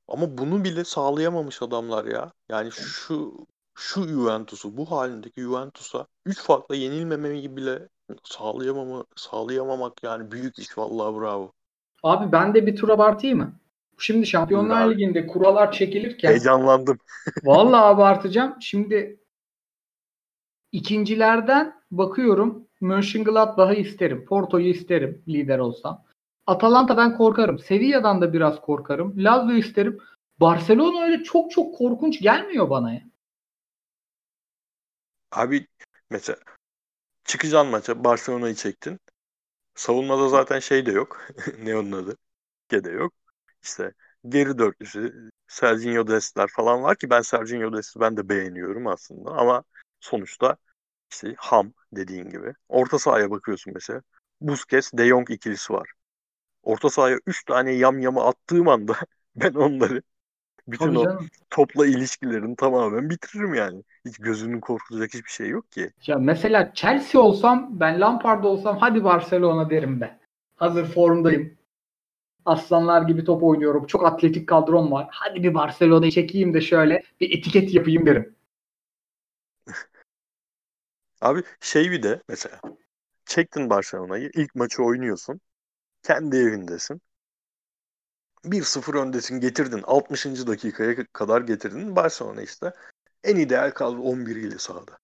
Ama bunu bile sağlayamamış adamlar ya. Yani şu şu Juventus'u, bu halindeki Juventus'a üç farkla yenilmemeyi bile sağlayamama, sağlayamamak yani büyük iş. Vallahi bravo. Abi ben de bir tur abartayım mı? Şimdi Şampiyonlar abi. Ligi'nde kurallar çekilirken heyecanlandım. Vallahi abartacağım. Şimdi İkincilerden bakıyorum. Mönchengladbach'ı isterim. Porto'yu isterim lider olsam. Atalanta'dan korkarım. Sevilla'dan da biraz korkarım. Lazio'yu isterim. Barcelona öyle çok çok korkunç gelmiyor bana ya. Abi mesela çıkacaksın maça. Barcelona'yı çektin. Savunmada zaten şey de yok. Ne onun adı? Gede yok. İşte geri dörtlüsü. Serginho Dest'ler falan var ki ben Serginho Dest'i ben de beğeniyorum aslında ama sonuçta işte ham dediğin gibi. Orta sahaya bakıyorsun mesela. Busquets, De Jong ikilisi var. Orta sahaya üç tane yam yama attığım anda ben onları bütün Tabii o canım. topla ilişkilerini tamamen bitiririm yani. Hiç gözünün korkulacak hiçbir şey yok ki. Ya mesela Chelsea olsam, ben Lampard olsam hadi Barcelona derim be. Hazır formdayım. Aslanlar gibi top oynuyorum. Çok atletik kadrom var. Hadi bir Barcelona'yı çekeyim de şöyle bir etiket yapayım derim. Abi şey bir de mesela çektin Barcelona'yı, ilk maçı oynuyorsun, kendi evindesin, bir sıfır öndesin, getirdin altmışıncı dakikaya kadar getirdin. Barcelona işte en ideal kadro on bir ile sahada.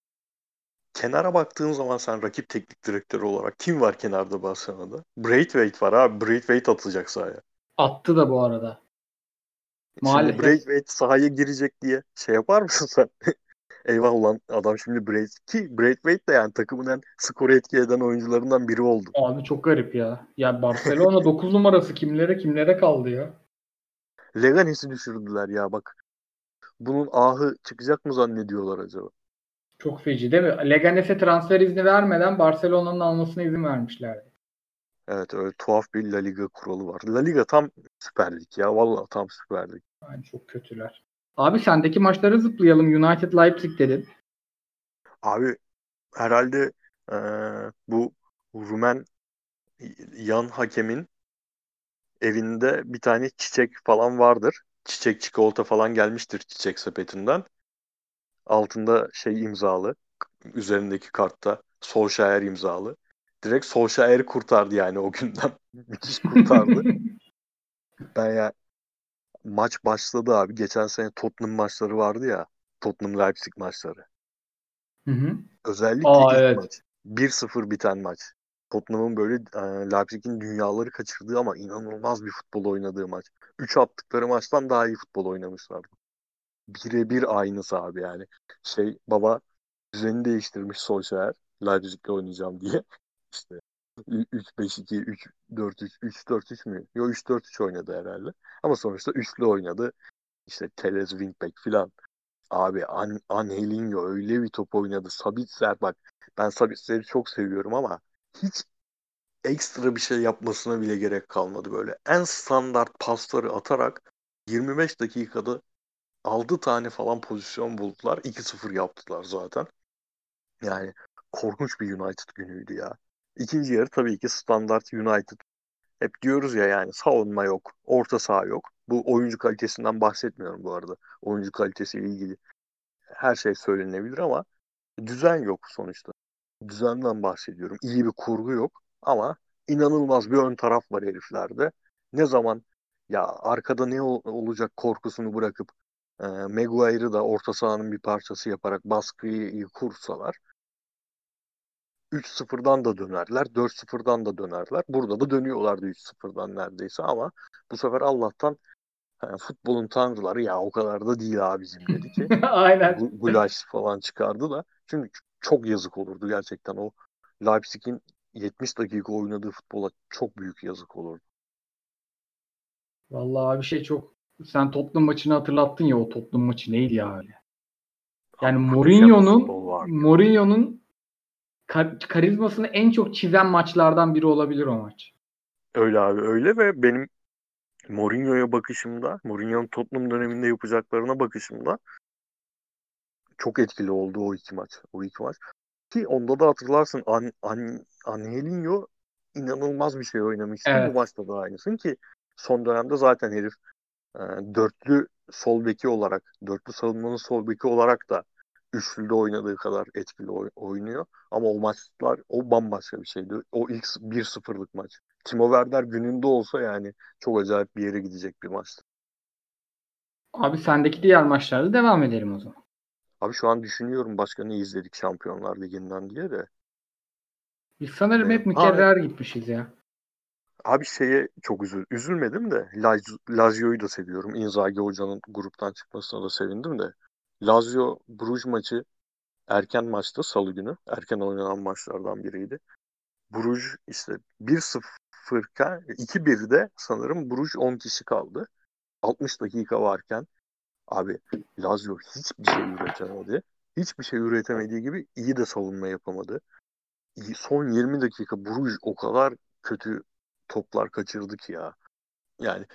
Kenara baktığın zaman sen rakip teknik direktörü olarak kim var kenarda Barcelona'da? Braithwaite var abi, Braithwaite atacak sahaya. Attı da bu arada. Maalesef. Şimdi Braithwaite sahaya girecek diye şey yapar mısın sen? Eyvah ulan adam şimdi Braithwaite. Braithwaite de yani takımın en skoru etki eden oyuncularından biri oldu. Abi çok garip ya. Ya Barcelona dokuz numarası kimlere kimlere kaldı ya. Leganes'i düşürdüler ya bak. Bunun ahı çıkacak mı zannediyorlar acaba? Çok feci değil mi? Leganes'e transfer izni vermeden Barcelona'nın almasına izin vermişlerdi. Evet öyle tuhaf bir La Liga kuralı var. La Liga tam Süper Lig ya. Vallahi tam Süper Lig. Yani çok kötüler. Abi sendeki maçlara zıplayalım. United Leipzig dedin. Abi herhalde e, bu Rumen yan hakemin evinde bir tane çiçek falan vardır. Çiçek çikolata falan gelmiştir çiçek sepetinden. Altında şey imzalı. Üzerindeki kartta Solskjaer imzalı. Direkt Solskjaer'i kurtardı yani o günden. Müthiş kurtardı. Ben ya maç başladı abi. Geçen sene Tottenham maçları vardı ya. Tottenham Leipzig maçları. Hı hı. Özellikle Aa, ilk evet. maç. bir sıfır biten maç. Tottenham'ın böyle Leipzig'in dünyaları kaçırdığı ama inanılmaz bir futbol oynadığı maç. üç attıkları maçtan daha iyi futbol oynamışlardı. Birebir aynısı abi yani. Şey baba düzeni değiştirmiş Solskjaer. Leipzig'le oynayacağım diye. İşte üç beş iki, üç dört üç, üç dört üç mü? Yo üç dört üç oynadı herhalde. Ama sonuçta üçlü oynadı. İşte Teles, Wingbeck filan. Abi An- Angelinho öyle bir top oynadı. Sabitzer bak. Ben Sabitzer'i çok seviyorum ama hiç ekstra bir şey yapmasına bile gerek kalmadı böyle. En standart pasları atarak yirmi beş dakikada altı tane falan pozisyon buldular. iki sıfır yaptılar zaten. Yani korkunç bir United günüydü ya. İkinci yarı tabii ki standart United. Hep diyoruz ya yani savunma yok, orta saha yok. Bu oyuncu kalitesinden bahsetmiyorum bu arada. Oyuncu kalitesiyle ilgili her şey söylenebilir ama düzen yok sonuçta. Düzenden bahsediyorum. İyi bir kurgu yok ama inanılmaz bir ön taraf var heriflerde. Ne zaman ya arkada ne ol- olacak korkusunu bırakıp e, Maguire'ı da orta sahanın bir parçası yaparak baskıyı kursalar üç sıfırdan da dönerler, dört sıfırdan da dönerler. Burada da dönüyorlardı üç sıfırdan neredeyse ama bu sefer Allah'tan yani futbolun tanrıları ya o kadar da değil abicim dedi ki. Aynen. Bu Gulaş falan çıkardı da. Çünkü çok yazık olurdu gerçekten o Leipzig'in yetmiş dakika oynadığı futbola çok büyük yazık olurdu. Vallahi abi şey çok sen Tottenham maçını hatırlattın ya o Tottenham maçı neydi ya öyle. Yani Mourinho'nun Mourinho'nun kar- karizmasını en çok çizen maçlardan biri olabilir o maç. Öyle abi öyle ve benim Mourinho'ya bakışımda, Mourinho'nun Tottenham döneminde yapacaklarına bakışımda çok etkili oldu o iki maç. O iki maç. Ki onda da hatırlarsın An- An- Angelinho inanılmaz bir şey oynamıştı. Evet. Bu maçta da aynısın ki son dönemde zaten herif e, dörtlü sol beki olarak, dörtlü savunmanın sol beki olarak da üçlüde oynadığı kadar etkili oy- oynuyor. Ama o maçlar o bambaşka bir şeydi. O ilk bir sıfırlık maç. Timo Werner gününde olsa yani çok acayip bir yere gidecek bir maçtı. Abi sendeki diğer maçlarda devam edelim o zaman. Abi şu an düşünüyorum başka ne izledik Şampiyonlar Ligi'nden diye de. Biz sanırım ee, hep mükerrer abi, gitmişiz ya. Abi şeye çok üzül, üzülmedim de Lazio'yu da seviyorum. Inzaghi hocanın gruptan çıkmasına da sevindim de. Lazio Bruges maçı erken maçta salı günü. Erken oynanan maçlardan biriydi. Bruges işte bir sıfırken iki birde sanırım Bruges on kişi kaldı. altmış dakika varken abi Lazio hiçbir şey üretemedi. Hiçbir şey üretemediği gibi iyi de savunma yapamadı. Son yirmi dakika Bruges o kadar kötü toplar kaçırdı ki ya. Yani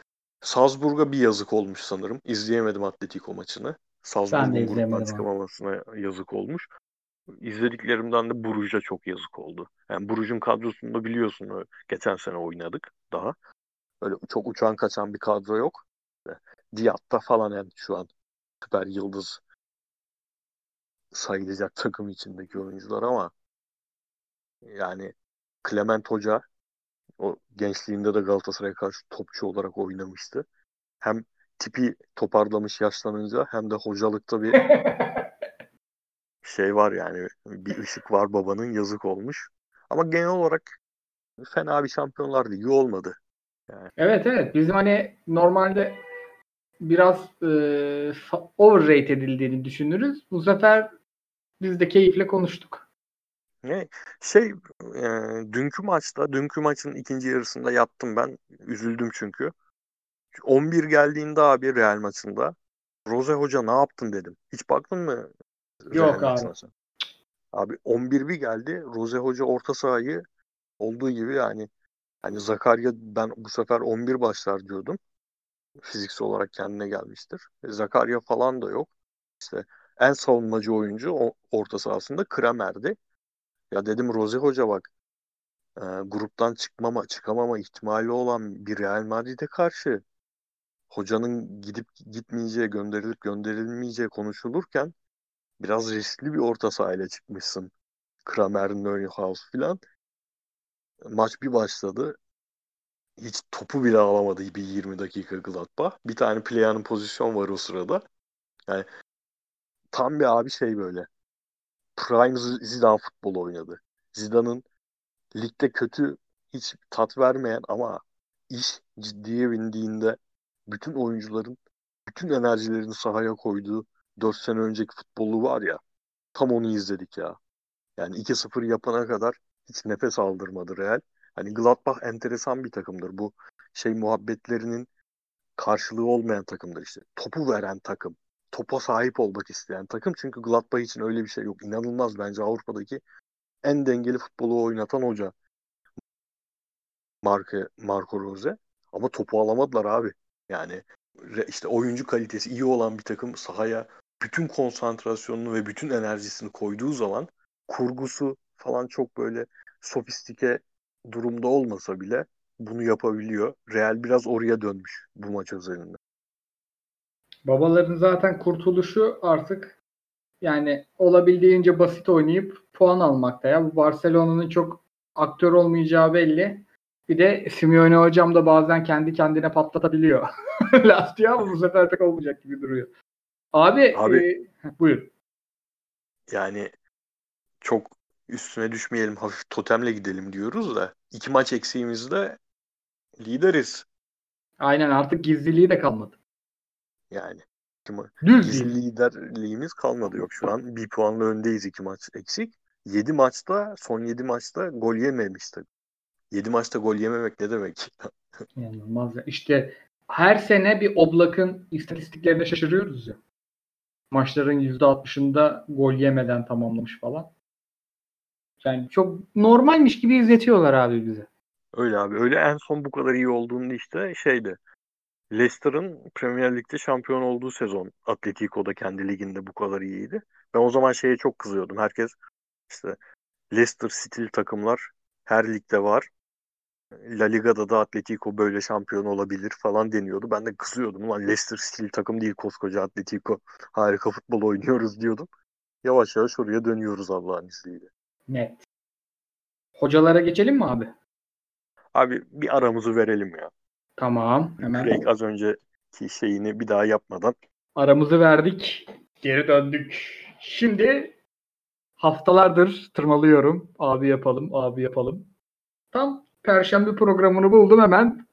Salzburg'a bir yazık olmuş sanırım. İzleyemedim Atletico maçını. Salzburg'un gruptan çıkamamasına yazık olmuş. İzlediklerimden de Bruges'a çok yazık oldu. Yani Bruges'un kadrosunda biliyorsun geçen sene oynadık daha. Öyle çok uçan kaçan bir kadro yok. Diatta falan yani şu an süper yıldız sayılacak takım içindeki oyuncular ama yani Clement Hoca o gençliğinde de Galatasaray'a karşı topçu olarak oynamıştı. Hem tipi toparlamış yaşlanınca hem de hocalıkta bir şey var yani bir ışık var babanın yazık olmuş. Ama genel olarak fena bir Şampiyonlar Ligi olmadı. Yani. Evet evet bizim hani normalde biraz e, overrate edildiğini düşünürüz. Bu sefer biz de keyifle konuştuk. Ne? Şey e, dünkü maçta, dünkü maçın ikinci yarısında yattım ben. Üzüldüm çünkü. on bir geldiğinde abi Real maçında Rose Hoca ne yaptın dedim. Hiç baktın mı? Yok Real abi. Maçına? Abi on bir bir geldi. Rose Hoca orta sahayı olduğu gibi yani hani Zakaria ben bu sefer on bir başlar diyordum. Fiziksel olarak kendine gelmiştir. Zakaria falan da yok. İşte en savunmacı oyuncu o, orta sahasında Kramer'di. Ya dedim Rose Hoca bak e, gruptan çıkmama çıkamama ihtimali olan bir Real Madrid'e karşı hocanın gidip gitmeyeceği, gönderilip gönderilmeyeceği konuşulurken biraz riskli bir orta sahayla çıkmışsın. Kramer, Neuhaus filan. Maç bir başladı. Hiç topu bile alamadı bir yirmi dakika Gladbach. Bir tane Playa'nın pozisyon var o sırada. Yani tam bir abi şey böyle. Prime Zidane futbolu oynadı. Zidane'ın ligde kötü hiç tat vermeyen ama iş ciddiye bindiğinde bütün oyuncuların bütün enerjilerini sahaya koyduğu dört sene önceki futbolu var ya tam onu izledik ya. Yani iki sıfır yapana kadar hiç nefes aldırmadı Real. Hani Gladbach enteresan bir takımdır. Bu şey muhabbetlerinin karşılığı olmayan takımdır işte. Topu veren takım. Topa sahip olmak isteyen takım. Çünkü Gladbach için öyle bir şey yok. İnanılmaz bence Avrupa'daki en dengeli futbolu oynatan hoca. Marco, Marco Rose. Ama topu alamadılar abi. Yani işte oyuncu kalitesi iyi olan bir takım sahaya bütün konsantrasyonunu ve bütün enerjisini koyduğu zaman kurgusu falan çok böyle sofistike durumda olmasa bile bunu yapabiliyor. Real biraz oraya dönmüş bu maç özelinde. Babaların zaten kurtuluşu artık yani olabildiğince basit oynayıp puan almakta ya. Bu Barcelona'nın çok aktör olmayacağı belli. Bir de Simeone hocam da bazen kendi kendine patlatabiliyor. Lastiği ama bu sefer pek olmayacak gibi duruyor. Abi, Abi e, buyur. Yani çok üstüne düşmeyelim, hafif totemle gidelim diyoruz da iki maç eksiğimizde lideriz. Aynen, artık gizliliği de kalmadı. Yani gizli liderliğimiz kalmadı, yok şu an. Bir puanla öndeyiz, iki maç eksik. Yedi maçta, son yedi maçta gol yememiş tabii. Yedi maçta gol yememek ne demek? İnanılmaz. İşte her sene bir Oblak'ın istatistiklerine şaşırıyoruz ya. Maçların yüzde altmışında gol yemeden tamamlamış falan. Yani çok normalmiş gibi izletiyorlar abi bize. Öyle abi. Öyle en son bu kadar iyi olduğunda işte şeydi. Leicester'ın Premier Lig'de şampiyon olduğu sezon Atletico'da kendi liginde bu kadar iyiydi. Ben o zaman şeye çok kızıyordum. Herkes işte Leicester stil takımlar her ligde var. La Liga'da da Atletico böyle şampiyon olabilir falan deniyordu. Ben de kızıyordum. Ulan Leicester stil takım değil koskoca Atletico. Harika futbol oynuyoruz diyordum. Yavaş yavaş oraya dönüyoruz Allah'ın izniyle. Net. Hocalara geçelim mi abi? Abi bir aramızı verelim ya. Tamam. Hemen. Direkt az önceki şeyini bir daha yapmadan. Aramızı verdik. Geri döndük. Şimdi haftalardır tırmalıyorum. Abi yapalım, abi yapalım. Tam Perşembe programını buldum hemen.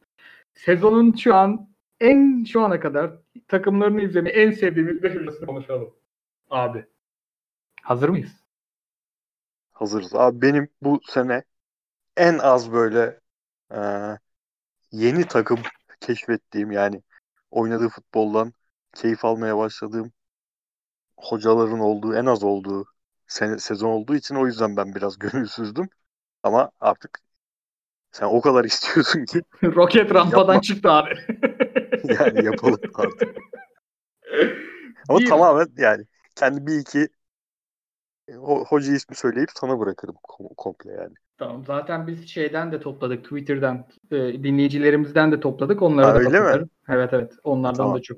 Sezonun şu an en şu ana kadar takımlarını izlemeyi en sevdiğimiz beş hocasını konuşalım. Abi. Hazır mıyız? Hazırız. Abi benim bu sene en az böyle ee, yeni takım keşfettiğim, yani oynadığı futboldan keyif almaya başladığım hocaların olduğu, en az olduğu se- sezon olduğu için o yüzden ben biraz gönülsüzdüm. Ama artık sen o kadar istiyorsun ki. Roket rampadan yapma. Çıktı abi. Yani yapalım artık. Ama değil tamamen mi? Yani kendi bir iki ho- hoca ismi söyleyip sana bırakırım komple yani. Tamam, zaten biz şeyden de topladık, Twitter'dan e, dinleyicilerimizden de topladık, onlara ha, da katılırım. Evet evet, onlardan tamam. Da çok.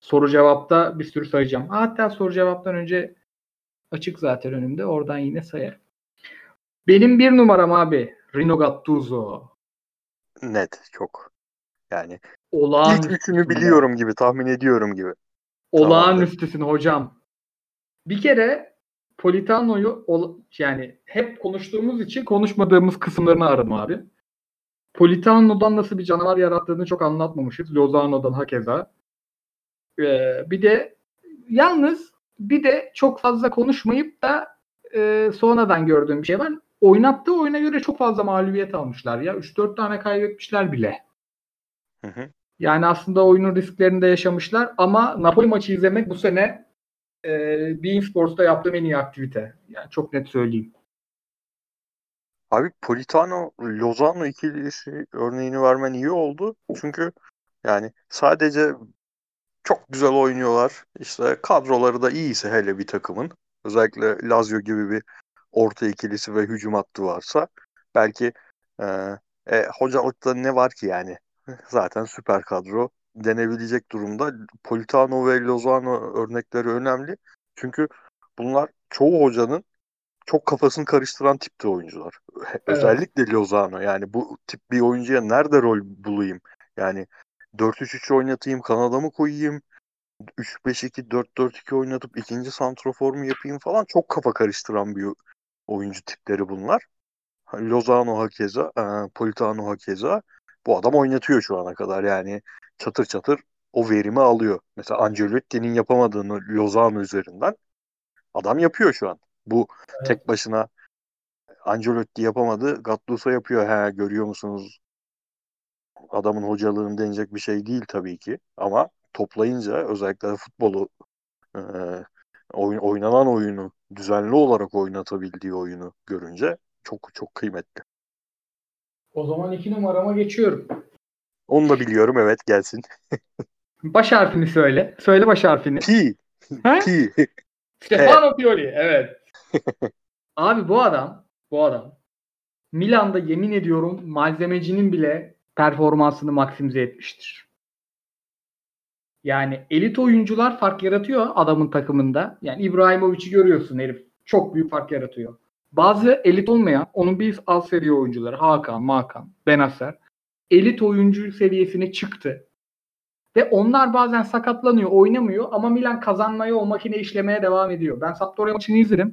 Soru cevapta bir sürü sayacağım. Hatta soru cevaptan önce açık zaten önümde, oradan yine sayarım. Benim bir numaram abi Rino Gattuso. Net, çok. Yani olağan ilk üçünü biliyorum gibi, tahmin ediyorum gibi. Olağanüstüsün hocam. Bir kere Politano'yu yani hep konuştuğumuz için konuşmadığımız kısımlarını aradım abi. Politano'dan nasıl bir canavar yarattığını çok anlatmamışız. Lozano'dan hakeza. Ee, bir de yalnız bir de çok fazla konuşmayıp da e, sonradan gördüğüm bir şey var. Oynattığı oyuna göre çok fazla mağlubiyet almışlar ya. üç dört tane kaybetmişler bile. Hı hı. Yani aslında oyunun risklerini de yaşamışlar ama Napoli maçı izlemek bu sene Ee, Bein Sports'ta yaptığım en iyi aktivite. Yani çok net söyleyeyim. Abi Politano-Lozano ikilisi örneğini vermen iyi oldu. Çünkü yani sadece çok güzel oynuyorlar. İşte kadroları da iyiyse hele bir takımın. Özellikle Lazio gibi bir orta ikilisi ve hücum hattı varsa belki e, e, hocalıkta ne var ki yani? Zaten süper kadro denebilecek durumda. Politano ve Lozano örnekleri önemli. Çünkü bunlar çoğu hocanın çok kafasını karıştıran tipte oyuncular. Evet. Özellikle Lozano. Yani bu tip bir oyuncuya nerede rol bulayım? Yani dört üç üç oynatayım, kanada mı koyayım? üç beş iki, dört dört iki oynatıp ikinci santrafor mu yapayım falan. Çok kafa karıştıran bir oyuncu tipleri bunlar. Lozano hakeza, Politano hakeza. Bu adam oynatıyor şu ana kadar yani. Çatır çatır o verimi alıyor. Mesela Ancelotti'nin yapamadığını Lozano üzerinden adam yapıyor şu an. Bu evet. Tek başına Ancelotti yapamadı, Gattuso yapıyor. Ha, görüyor musunuz? Adamın hocalığını denecek bir şey değil tabii ki. Ama toplayınca özellikle futbolu e, oyun, oynanan oyunu düzenli olarak oynatabildiği oyunu görünce çok çok kıymetli. O zaman iki numarama geçiyorum. Onu da biliyorum, evet, gelsin. Baş harfini söyle. Söyle baş harfini. Pi. Ha? Pi. Stefano evet. Pioli. Evet. Abi bu adam, bu adam Milan'da yemin ediyorum malzemecinin bile performansını maksimize etmiştir. Yani elit oyuncular fark yaratıyor adamın takımında. Yani İbrahimovic'i görüyorsun, herif çok büyük fark yaratıyor. Bazı elit olmayan, onun bir alt seviye oyuncuları Hakan, Makan, Benacer elit oyuncu seviyesine çıktı. Ve onlar bazen sakatlanıyor, oynamıyor ama Milan kazanmaya, o makine işlemeye devam ediyor. Ben Sampdoria maçını izlerim.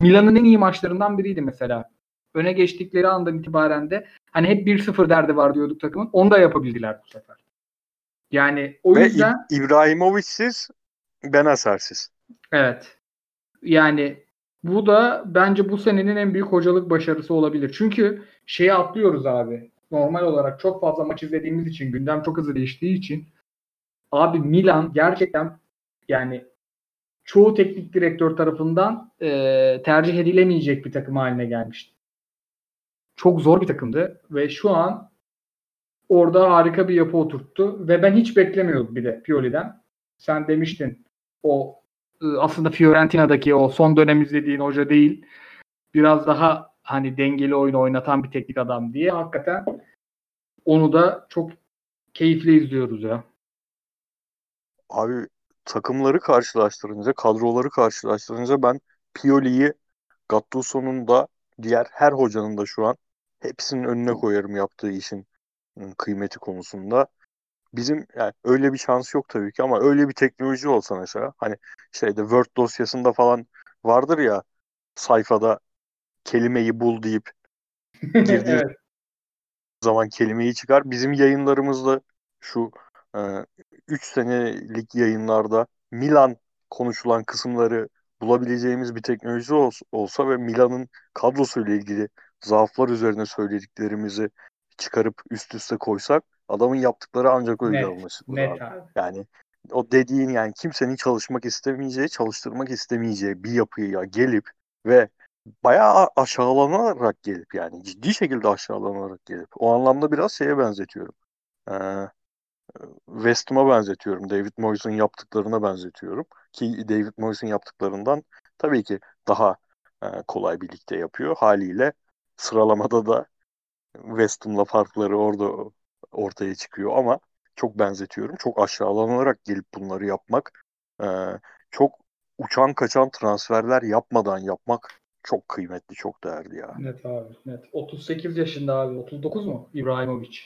Milan'ın en iyi maçlarından biriydi mesela. Öne geçtikleri andan itibaren de hani hep bir sıfır derdi var diyorduk takımın. Onu da yapabildiler bu sefer. Yani o ve yüzden... İ- İbrahimovic'siz, Benacer'siz. Evet. Yani bu da bence bu senenin en büyük hocalık başarısı olabilir. Çünkü şeye atlıyoruz abi. Normal olarak çok fazla maç izlediğimiz için, gündem çok hızlı değiştiği için abi Milan gerçekten yani çoğu teknik direktör tarafından e, tercih edilemeyecek bir takım haline gelmişti. Çok zor bir takımdı ve şu an orada harika bir yapı oturttu ve ben hiç beklemiyordum bir de Pioli'den. Sen demiştin o e, aslında Fiorentina'daki o son dönem izlediğin hoca değil, biraz daha hani dengeli oyunu oynatan bir teknik adam diye. Hakikaten onu da çok keyifle izliyoruz ya. Abi takımları karşılaştırınca, kadroları karşılaştırınca ben Pioli'yi Gattuso'nun da diğer her hocanın da şu an hepsinin önüne koyarım yaptığı işin kıymeti konusunda. Bizim yani öyle bir şans yok tabii ki ama öyle bir teknoloji olsa mesela hani şeyde Word dosyasında falan vardır ya sayfada kelimeyi bul deyip girdiği evet. zaman kelimeyi çıkar. Bizim yayınlarımızda şu üç senelik yayınlarda Milan konuşulan kısımları bulabileceğimiz bir teknoloji olsa ve Milan'ın kadrosuyla ilgili zaaflar üzerine söylediklerimizi çıkarıp üst üste koysak adamın yaptıkları ancak öyle olması. Yani o dediğin yani kimsenin çalışmak istemeyeceği, çalıştırmak istemeyeceği bir yapıya gelip ve bayağı aşağılanarak gelip yani ciddi şekilde aşağılanarak gelip o anlamda biraz şeye benzetiyorum. Eee West Ham'a benzetiyorum. David Moyes'un yaptıklarına benzetiyorum. Ki David Moyes'un yaptıklarından tabii ki daha e, kolay bir ligde yapıyor. Haliyle sıralamada da West Ham'la farkları orada ortaya çıkıyor ama çok benzetiyorum. Çok aşağılanarak gelip bunları yapmak, e, çok uçan kaçan transferler yapmadan yapmak çok kıymetli, çok değerli ya. Net abi, net. otuz sekiz yaşında abi. otuz dokuz mu İbrahimovic?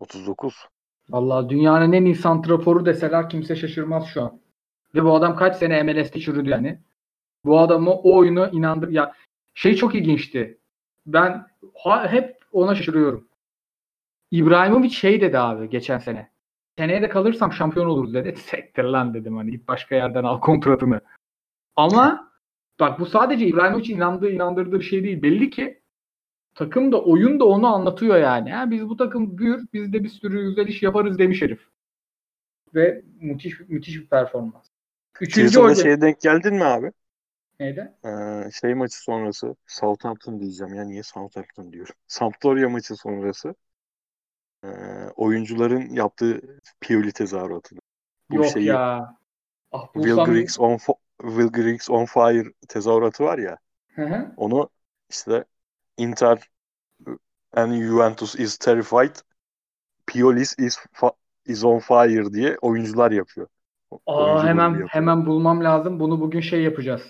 otuz dokuz. Vallahi dünyanın en iyi santraforu deseler kimse şaşırmaz şu an. Ve bu adam kaç sene M L S'te çürüdü yani. Bu adamı o oyunu inandır ya şey çok ilginçti. Ben ha, hep ona şaşırıyorum. İbrahimovic şey dedi abi geçen sene. Seneye de kalırsam şampiyon oluruz dedi. Sektir lan dedim hani ilk başka yerden al kontratını. Ama bak bu sadece İbrahimovic'in inandığı inandırdığı bir şey değil. Belli ki takım da oyun da onu anlatıyor yani. Ha, biz bu takım büyür, biz de bir sürü güzel iş yaparız demiş herif. Ve müthiş müthiş bir performans. Üçüncü oyun. Şeye denk geldin mi abi? Neydi? Ee, şey maçı sonrası Southampton diyeceğim ya niye Southampton diyorum. Sampdoria maçı sonrası e, oyuncuların yaptığı Pioli tezahüratını. Bu Yok şeyi, ya. Ah, Will Sam... Griggs on fo- Will Griggs on fire tezahüratı var ya. Hı hı. Onu işte Inter and Juventus is terrified. Pioli is fa- is on fire diye oyuncular yapıyor. Aa oyuncular hemen yapıyor. Hemen bulmam lazım. Bunu bugün şey yapacağız.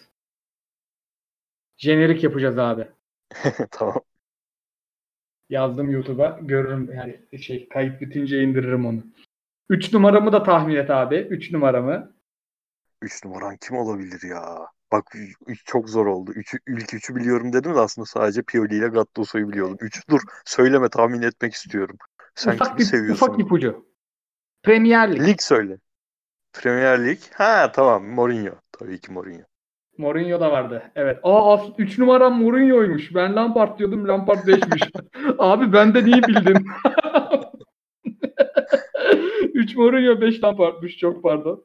Jenerik yapacağız abi. Tamam. Yazdım YouTube'a. Görürüm yani şey kayıt bitince indiririm onu. üç numaramı da tahmin et abi. üç numaramı. üç numaran kim olabilir ya? Bak çok zor oldu. Üçü, ilk üçü biliyorum dedim de aslında sadece Pioli ile Gattuso'yu biliyordum. Üç dur söyleme tahmin etmek istiyorum. Sen ufak kimi bir, seviyorsun? Ufak ipucu. Premier Lig. Lig söyle. Premier Lig. Ha tamam Mourinho. Tabii ki Mourinho. Mourinho da vardı. Evet. Aa üç numaram Mourinho'ymuş. Ben Lampard diyordum. Lampard değişmiş. Abi benden iyi bildin. üç Mourinho beş Lampard'mış. Çok pardon.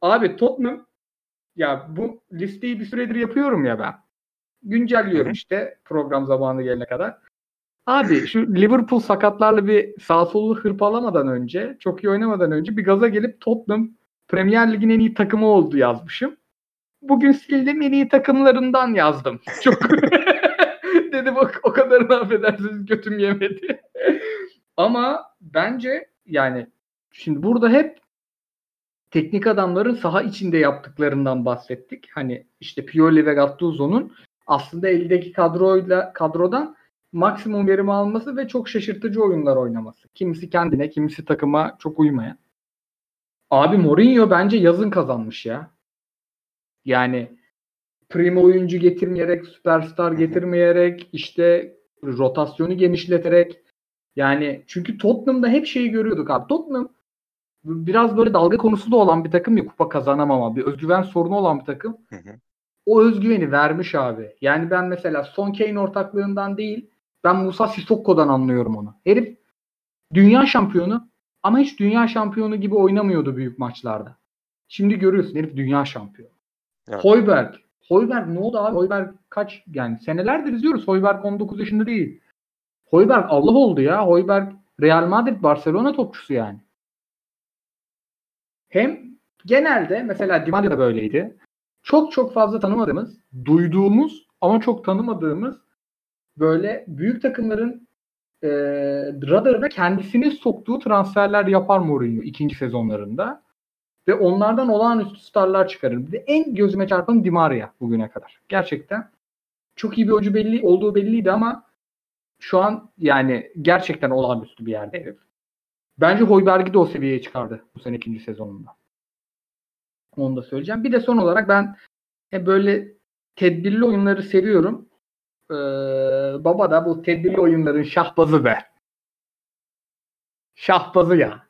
Abi Tottenham. Ya bu listeyi bir süredir yapıyorum ya ben. Güncelliyorum işte program zamanı gelene kadar. Abi şu Liverpool sakatlarla bir sağ sollu hırpalamadan önce, çok iyi oynamadan önce bir gaza gelip Tottenham Premier Lig'in en iyi takımı oldu yazmışım. Bugün sildim, en iyi takımlarından yazdım. Çok dedim o, o kadarını affedersiniz, götüm yemedi. Ama bence yani şimdi burada hep teknik adamların saha içinde yaptıklarından bahsettik. Hani işte Pioli ve Gattuso'nun aslında eldeki kadroyla kadrodan maksimum verimi alması ve çok şaşırtıcı oyunlar oynaması. Kimisi kendine, kimisi takıma çok uymayan. Abi Mourinho bence yazın kazanmış ya. Yani primo oyuncu getirmeyerek, süperstar getirmeyerek, işte rotasyonu genişleterek. Yani çünkü Tottenham'da hep şeyi görüyorduk abi. Tottenham biraz böyle dalga konusu da olan bir takım ya, kupa kazanamama, bir özgüven sorunu olan bir takım. Hı hı. O özgüveni vermiş abi. Yani ben mesela Son Kane ortaklığından değil, ben Musa Sissoko'dan anlıyorum onu. Herif dünya şampiyonu ama hiç dünya şampiyonu gibi oynamıyordu büyük maçlarda. Şimdi görüyorsun herif dünya şampiyonu. Evet. Højbjerg. Højbjerg ne oldu abi? Højbjerg kaç? Yani senelerdir izliyoruz. Højbjerg on dokuz yaşında değil. Højbjerg Allah oldu ya. Højbjerg Real Madrid, Barcelona topçusu yani. Hem genelde mesela Di Maria da böyleydi. Çok çok fazla tanımadığımız, duyduğumuz ama çok tanımadığımız böyle büyük takımların e, radarına kendisini soktuğu transferler yapar Mourinho ikinci sezonlarında. Ve onlardan olağanüstü starlar çıkarır. Bir de en gözüme çarpan Di Maria bugüne kadar. Gerçekten çok iyi bir oyuncu belli, olduğu belliydi ama şu an yani gerçekten olağanüstü bir yerde herif. Bence Højbjerg'i de o seviyeye çıkardı bu sene ikinci sezonunda. Onu da söyleyeceğim. Bir de son olarak ben böyle tedbirli oyunları seviyorum. Ee, baba da bu tedbirli oyunların şahbazı be. Şahbazı ya.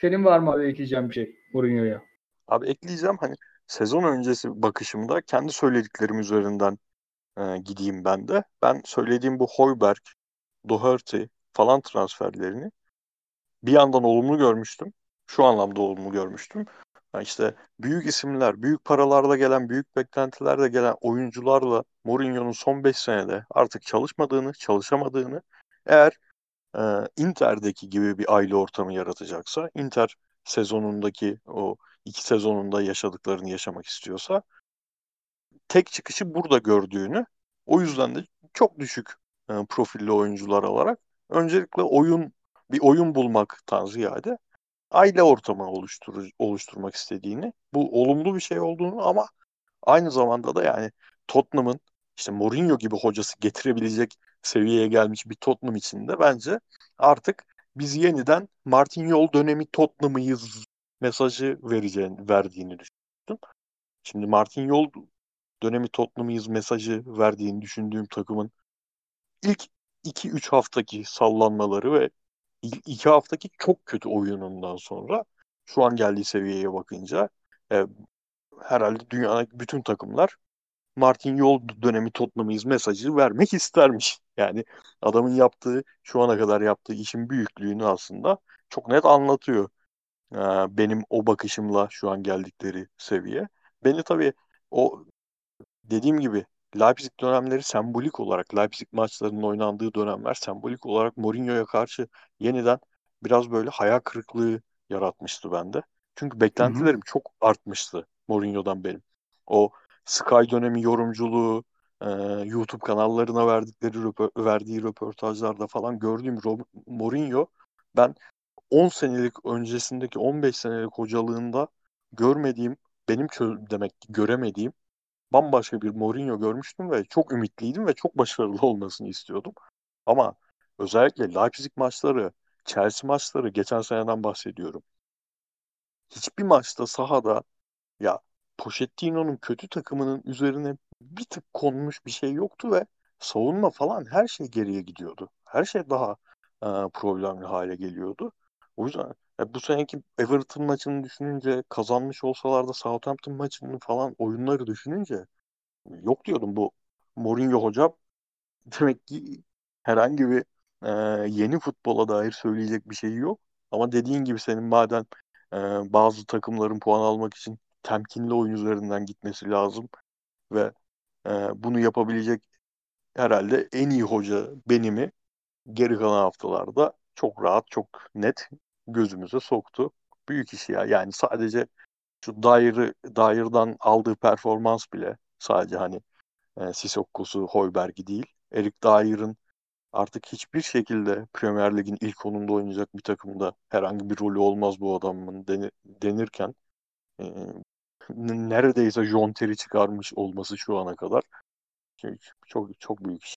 Senin var mı abi ekleyeceğim bir şey Mourinho'ya? Abi ekleyeceğim, hani sezon öncesi bakışımda kendi söylediklerim üzerinden e, gideyim ben de. Ben söylediğim bu Højbjerg, Doherty falan transferlerini bir yandan olumlu görmüştüm. Şu anlamda olumlu görmüştüm. Yani işte büyük isimler, büyük paralarla gelen, büyük beklentilerle gelen oyuncularla Mourinho'nun son beş senede artık çalışmadığını, çalışamadığını, eğer e, Inter'deki gibi bir aile ortamı yaratacaksa, Inter sezonundaki o iki sezonunda yaşadıklarını yaşamak istiyorsa, tek çıkışı burada gördüğünü, o yüzden de çok düşük e, profilli oyuncular alarak öncelikle oyun bir oyun bulmaktan ziyade aile ortamı oluştur- oluşturmak istediğini, bu olumlu bir şey olduğunu ama aynı zamanda da yani Tottenham'ın işte Mourinho gibi hocası getirebilecek seviyeye gelmiş bir Tottenham için de bence artık biz yeniden Martinyol dönemi Tottenham'ıyız mesajı vereceğini, verdiğini düşündüm. Şimdi Martinyol dönemi Tottenham'ıyız mesajı verdiğini düşündüğüm takımın ilk iki üç haftaki sallanmaları ve İki haftaki çok kötü oyunundan sonra şu an geldiği seviyeye bakınca e, herhalde dünyadaki bütün takımlar Martinyol dönemi Tottenham'ıyız mesajı vermek istermiş. Yani adamın yaptığı, şu ana kadar yaptığı işin büyüklüğünü aslında çok net anlatıyor. E, benim o bakışımla şu an geldikleri seviye. Beni tabii o dediğim gibi Leipzig dönemleri sembolik olarak, Leipzig maçlarının oynandığı dönemler sembolik olarak Mourinho'ya karşı yeniden biraz böyle hayal kırıklığı yaratmıştı bende. Çünkü beklentilerim hı hı. çok artmıştı Mourinho'dan benim. O Sky dönemi yorumculuğu, e, YouTube kanallarına verdikleri röpo- verdiği röportajlarda falan gördüğüm Rob- Mourinho, ben on senelik öncesindeki on beş senelik hocalığında görmediğim, benim çö- demek göremediğim bambaşka bir Mourinho görmüştüm ve çok ümitliydim ve çok başarılı olmasını istiyordum. Ama özellikle Leipzig maçları, Chelsea maçları, geçen seneden bahsediyorum. Hiçbir maçta sahada ya Pochettino'nun kötü takımının üzerine bir tık konmuş bir şey yoktu ve savunma falan her şey geriye gidiyordu. Her şey daha e, problemli hale geliyordu. O yüzden ya bu seneki Everton maçını düşününce, kazanmış olsalar da Southampton maçının falan oyunları düşününce yok diyordum, bu Mourinho hoca demek ki herhangi bir e, yeni futbola dair söyleyecek bir şey yok. Ama dediğin gibi senin madem e, bazı takımların puan almak için temkinli oyun üzerinden gitmesi lazım ve e, bunu yapabilecek herhalde en iyi hoca benimi geri kalan haftalarda çok rahat, çok net gözümüze soktu. Büyük iş ya. Yani sadece şu Dair'i, Dair'dan aldığı performans bile, sadece hani e, Sissoko'su, Højbjerg'i değil, Erik Dair'in artık hiçbir şekilde Premier Lig'in ilk onunda oynayacak bir takımda herhangi bir rolü olmaz bu adamın den- denirken e, n- neredeyse John Terry çıkarmış olması şu ana kadar çok çok büyük iş.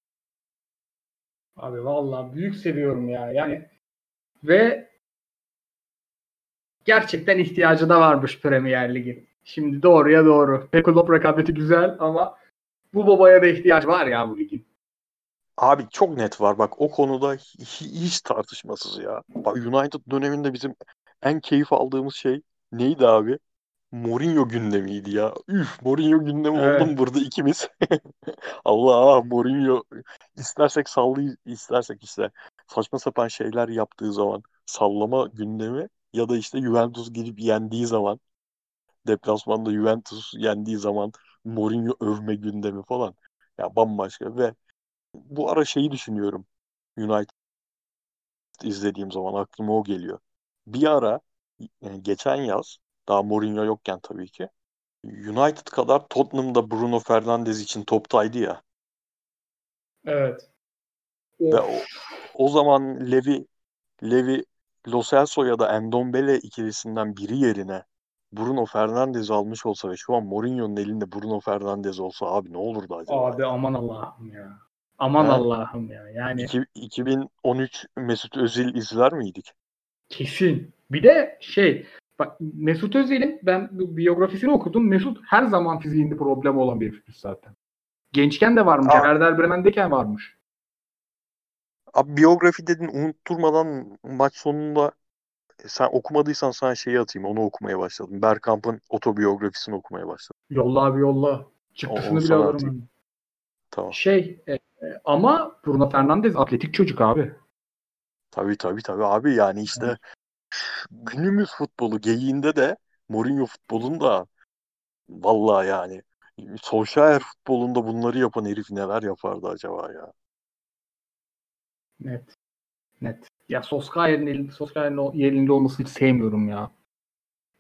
Abi vallahi büyük seviyorum ya. Yani ve gerçekten ihtiyacı da varmış Premier Lig'in. Şimdi doğruya doğru. Klopp rekabeti güzel ama bu babaya da ihtiyaç var ya bu ligin. Abi çok net var. Bak o konuda hiç tartışmasız ya. Bak United döneminde bizim en keyif aldığımız şey neydi abi? Mourinho gündemiydi ya. Üf, Mourinho gündemi evet. Oldum burada ikimiz. Allah, Mourinho istersek sallayı, istersek işte saçma sapan şeyler yaptığı zaman sallama gündemi, ya da işte Juventus girip yendiği zaman, deplasmanda Juventus yendiği zaman Mourinho övme gündemi falan. Ya bambaşka. Ve bu ara şeyi düşünüyorum. United izlediğim zaman aklıma o geliyor. Bir ara yani geçen yaz, daha Mourinho yokken tabii ki, United kadar Tottenham'da Bruno Fernandes için toptaydı ya. Evet. Ve o, o zaman Levy Levy Lo Celso ya da Ndombele ikilisinden biri yerine Bruno Fernandes almış olsa ve şu an Mourinho'nun elinde Bruno Fernandes olsa abi ne olurdu acaba? Abi aman Allah'ım ya. Aman yani, Allah'ım ya. Yani iki, iki bin on üç Mesut Özil izler miydik? Kesin. Bir de şey, bak Mesut Özil'in ben biyografisini okudum. Mesut her zaman fiziğinde problem olan bir futbolcu zaten. Gençken de varmış. Werder Bremen'deyken varmış. Abi biyografi dedin, unutturmadan maç sonunda sen okumadıysan sana şeyi atayım, onu okumaya başladım. Bergkamp'ın otobiyografisini okumaya başladım. Yolla abi yolla. Çıktısını bile alırım. Tamam. Şey e, ama Bruno Fernandes atletik çocuk abi. Tabii tabii tabii abi yani işte evet. Günümüz futbolu geyiğinde de Mourinho futbolunda vallahi yani Solskjaer futbolunda bunları yapan herif neler yapardı acaba ya. Net. Net. Ya Solskjaer'in elinde, Solskjaer'in elinde olmasını hiç sevmiyorum ya.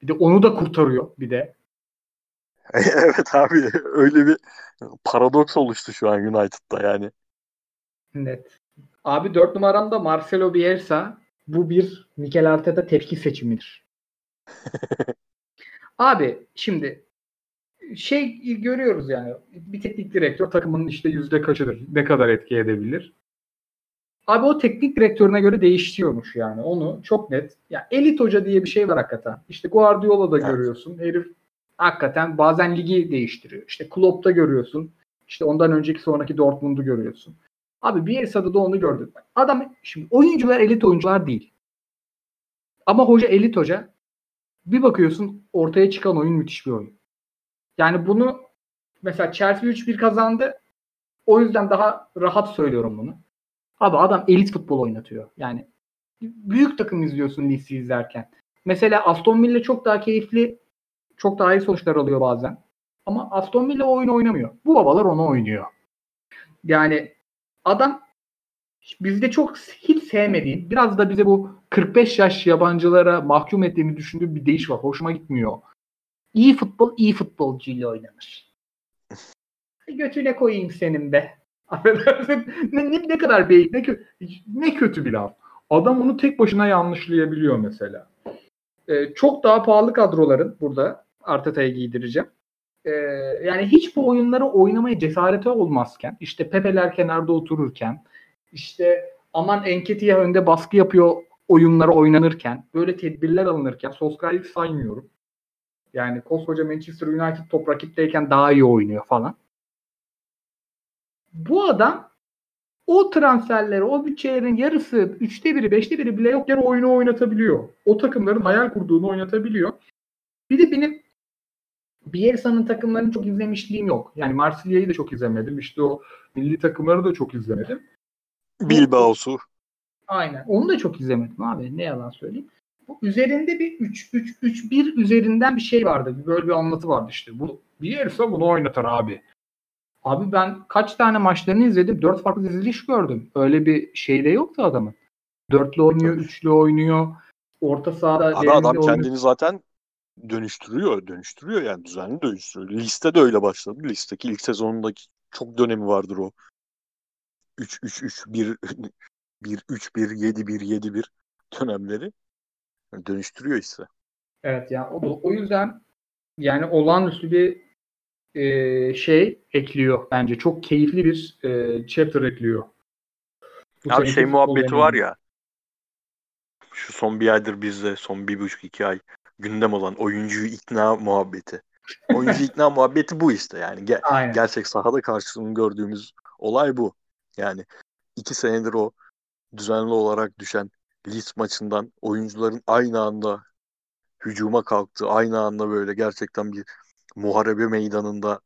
Bir de onu da kurtarıyor bir de. Evet abi. Öyle bir paradoks oluştu şu an United'da yani. Net. Abi dört numaramda Marcelo Bielsa. Bu bir Mikel Arteta tepki seçimidir. Abi şimdi şey görüyoruz yani. Bir teknik direktör takımının işte yüzde kaçıdır? Ne kadar etki edebilir? Abi o teknik direktörüne göre değişiyormuş yani. Onu çok net. Ya elit hoca diye bir şey var hakikaten. İşte Guardiola'da evet. Görüyorsun. Herif hakikaten bazen ligi değiştiriyor. İşte Klopp'ta görüyorsun. İşte ondan önceki sonraki Dortmund'u görüyorsun. Abi Bielsa'da da onu gördük. Adam şimdi oyuncular elit oyuncular değil. Ama hoca elit hoca. Bir bakıyorsun ortaya çıkan oyun müthiş bir oyun. Yani bunu mesela Chelsea üç bir kazandı. O yüzden daha rahat söylüyorum bunu. Abi adam elit futbol oynatıyor. Yani büyük takım izliyorsun Leeds'i izlerken. Mesela Aston Villa çok daha keyifli, çok daha iyi sonuçlar alıyor bazen. Ama Aston Villa oyun oynamıyor. Bu babalar onu oynuyor. Yani adam bizde çok hiç sevmediğim, biraz da bize bu kırk beş yaş yabancılara mahkum ettiğini düşündüğüm bir deyiş var. Hoşuma gitmiyor. İyi futbol, iyi futbolcuyla oynanır. Götüne koyayım senin be. ne, ne, ne kadar beyik, ne, kö- ne kötü bir laf. Adam onu tek başına yanlışlayabiliyor mesela. Ee, çok daha pahalı kadroların burada Arteta'ya giydireceğim. Ee, yani hiç bu oyunları oynamaya cesareti olmazken, işte Pepe'ler kenarda otururken, işte aman Enketi'ye önde baskı yapıyor oyunları oynanırken, böyle tedbirler alınırken Solskjaer'i saymıyorum. Yani koskoca Manchester United top rakipteyken daha iyi oynuyor falan. Bu adam o transferleri, o bütçelerin yarısı, üçte biri, beşte biri bile yok. Yani oyunu oynatabiliyor. O takımların hayal kurduğunu oynatabiliyor. Bir de benim Bielsa'nın takımlarını çok izlemişliğim yok. Yani Marsilya'yı da çok izlemedim. İşte o milli takımları da çok izlemedim. Bilbao'su. Aynen. Onu da çok izlemedim abi. Ne yalan söyleyeyim. Bu üzerinde bir üç üç üç bir üzerinden bir şey vardı. Böyle bir anlatı vardı işte. Bu Bielsa bunu oynatar abi. Abi ben kaç tane maçlarını izledim. Dört farklı diziliş gördüm. Öyle bir şey de yoktu adamın. Dörtlü oynuyor, üçlü oynuyor. Orta sahada. Abi adam oynuyor. Kendini zaten dönüştürüyor. Dönüştürüyor yani, düzenli dönüştürüyor. Liste de öyle başladı. Listeki ilk sezonundaki çok dönemi vardır o. üç üç üç bir bir üç bir yedi bir yedi bir dönemleri dönüştürüyor işte. Evet ya, yani o da, o yüzden yani olağanüstü bir e, şey ekliyor bence. Çok keyifli bir e, chapter ekliyor. Bu abi şey muhabbeti var ya, şu son bir aydır bizde, son bir buçuk iki ay gündem olan oyuncuyu ikna muhabbeti. Oyuncu ikna muhabbeti bu işte yani. Ger- gerçek sahada karşılığını gördüğümüz olay bu. Yani iki senedir o düzenli olarak düşen list maçından oyuncuların aynı anda hücuma kalktığı, aynı anda böyle gerçekten bir muharebe meydanında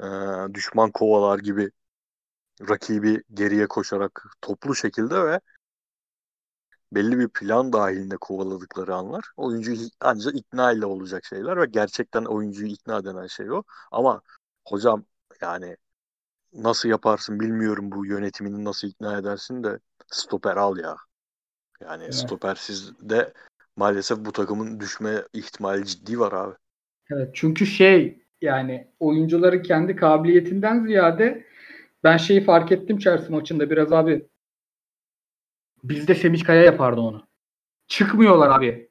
e, düşman kovalar gibi rakibi geriye koşarak toplu şekilde ve belli bir plan dahilinde kovaladıkları anlar. Oyuncuyu ancak ikna ile olacak şeyler ve gerçekten oyuncuyu ikna denen şey o. Ama hocam yani nasıl yaparsın bilmiyorum, bu yönetimini nasıl ikna edersin de stoper al ya. Yani evet. Stopersiz de maalesef bu takımın düşme ihtimali ciddi var abi. Evet, çünkü şey yani oyuncuların kendi kabiliyetinden ziyade ben şeyi fark ettim Chelsea maçında biraz abi. Bizde Semih Kaya yapardı onu. Çıkmıyorlar abi.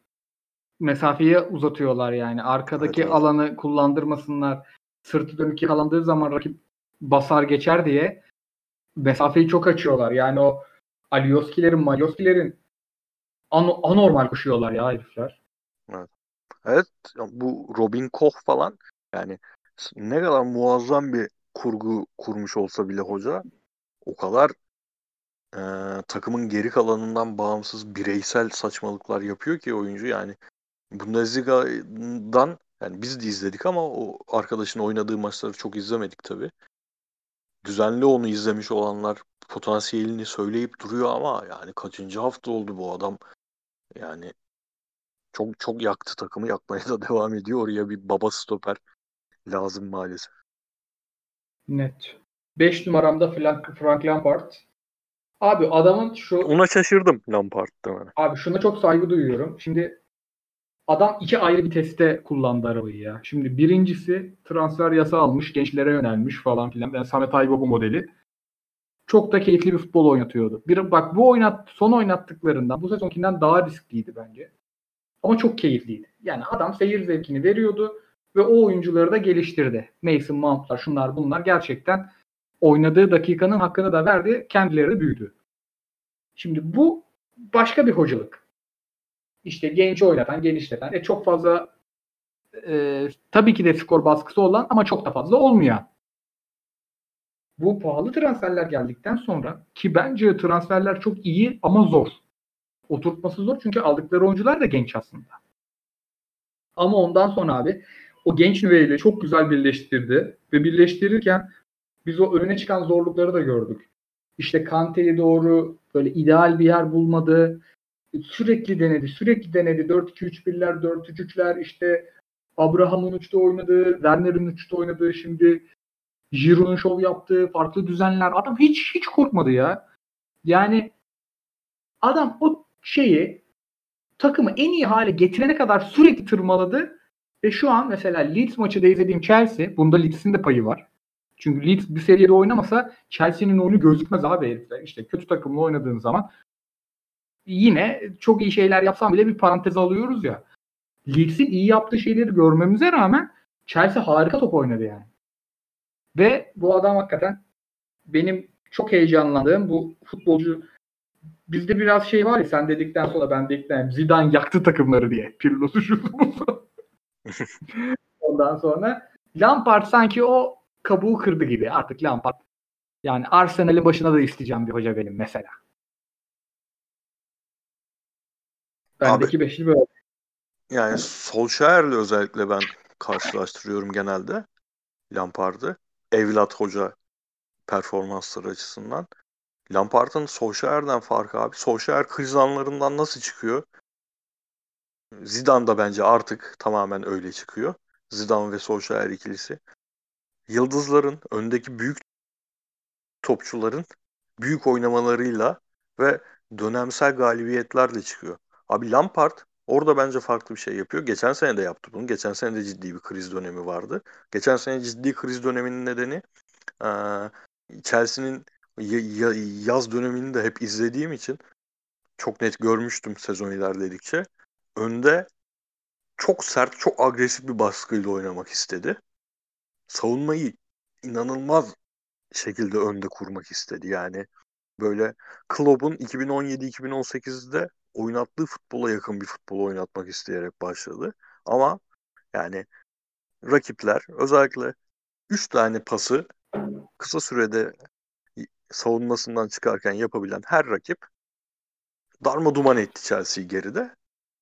Mesafeyi uzatıyorlar yani. Arkadaki evet, alanı evet. kullandırmasınlar. Sırtı dönük yakalandığı zaman rakip basar geçer diye mesafeyi çok açıyorlar. Yani o Alioskilerin, Malioskilerin an- anormal koşuyorlar ya herifler. Evet. Evet. Bu Robin Koch falan yani ne kadar muazzam bir kurgu kurmuş olsa bile hoca, o kadar e, takımın geri kalanından bağımsız bireysel saçmalıklar yapıyor ki oyuncu yani. Bundesliga'dan yani biz de izledik ama o arkadaşın oynadığı maçları çok izlemedik tabii. Düzenli onu izlemiş olanlar potansiyelini söyleyip duruyor ama yani kaçıncı hafta oldu bu adam yani çok çok yaktı takımı, yakmaya da devam ediyor. Oraya bir baba stoper lazım maalesef. Net. beş numaramda Frank Lampard. Abi adamın şu... Ona şaşırdım Lampard'dan. Abi şuna çok saygı duyuyorum. Şimdi adam iki ayrı bir teste kullandı arabayı ya. Şimdi birincisi transfer yasa almış, gençlere yönelmiş falan filan. Yani Samet Aybaba modeli. Çok da keyifli bir futbol oynatıyordu. Bir, bak bu oynat, son oynattıklarından bu sezonkinden daha riskliydi bence. Ama çok keyifliydi. Yani adam seyir zevkini veriyordu. Ve o oyuncuları da geliştirdi. Mason Mount'lar, şunlar bunlar gerçekten oynadığı dakikanın hakkını da verdi. Kendileri de büyüdü. Şimdi bu başka bir hocalık. İşte genç oynatan, genişleten. E çok fazla e, tabii ki de skor baskısı olan ama çok da fazla olmayan. Bu pahalı transferler geldikten sonra ki bence transferler çok iyi ama zor. Oturtması zor çünkü aldıkları oyuncular da genç aslında. Ama ondan sonra abi o genç nüveyle çok güzel birleştirdi ve birleştirirken biz o önüne çıkan zorlukları da gördük. İşte Kante'ye doğru böyle ideal bir yer bulmadı. Sürekli denedi, sürekli denedi. dört iki üç birler, dört üç üçler, işte Abraham'ın üçte oynadığı, Werner'in üçte oynadığı, şimdi Giroud'un şov yaptığı, farklı düzenler. Adam hiç hiç korkmadı ya. Yani adam o şeyi, takımı en iyi hale getirene kadar sürekli tırmaladı. Ve şu an mesela Leeds maçı da izlediğim Chelsea, bunda Leeds'in de payı var. Çünkü Leeds bir seviyede oynamasa Chelsea'nin oyunu gözükmez abi herifler. İşte kötü takımla oynadığın zaman yine çok iyi şeyler yapsam bile bir parantez alıyoruz ya. Leeds'in iyi yaptığı şeyleri görmemize rağmen Chelsea harika top oynadı yani. Ve bu adam hakikaten benim çok heyecanlandığım bu futbolcu. Bizde biraz şey var ya, sen dedikten sonra ben dedikten Zidane yaktı takımları diye. Pirlo'su şu. Ondan sonra Lampard sanki o kabuğu kırdı gibi. Artık Lampard yani Arsenal'in başına da isteyeceğim bir hoca benim mesela. Bendeki beşli böyle. Yani Solskjaer'le özellikle ben karşılaştırıyorum genelde Lampard'ı. Evlat hoca performansları açısından. Lampard'ın Solskjaer'den farkı abi. Solskjaer kriz anlarından nasıl çıkıyor? Zidane da bence artık tamamen öyle çıkıyor. Zidane ve Solskjaer ikilisi. yıldızların, öndeki büyük topçuların büyük oynamalarıyla ve dönemsel galibiyetlerle çıkıyor. Abi Lampard orada bence farklı bir şey yapıyor. Geçen sene de yaptı bunu. Geçen sene de ciddi bir kriz dönemi vardı. Geçen sene ciddi kriz döneminin nedeni e, Chelsea'nin y- y- yaz dönemini de hep izlediğim için çok net görmüştüm sezon ilerledikçe. Önde çok sert, çok agresif bir baskıyla oynamak istedi. Savunmayı inanılmaz şekilde önde kurmak istedi. Yani böyle Klopp'un iki bin on yedi iki bin on sekizde oynattığı futbola yakın bir futbol oynatmak isteyerek başladı. Ama yani rakipler özellikle üç tane pası kısa sürede savunmasından çıkarken yapabilen her rakip darmaduman etti Chelsea'yi geride.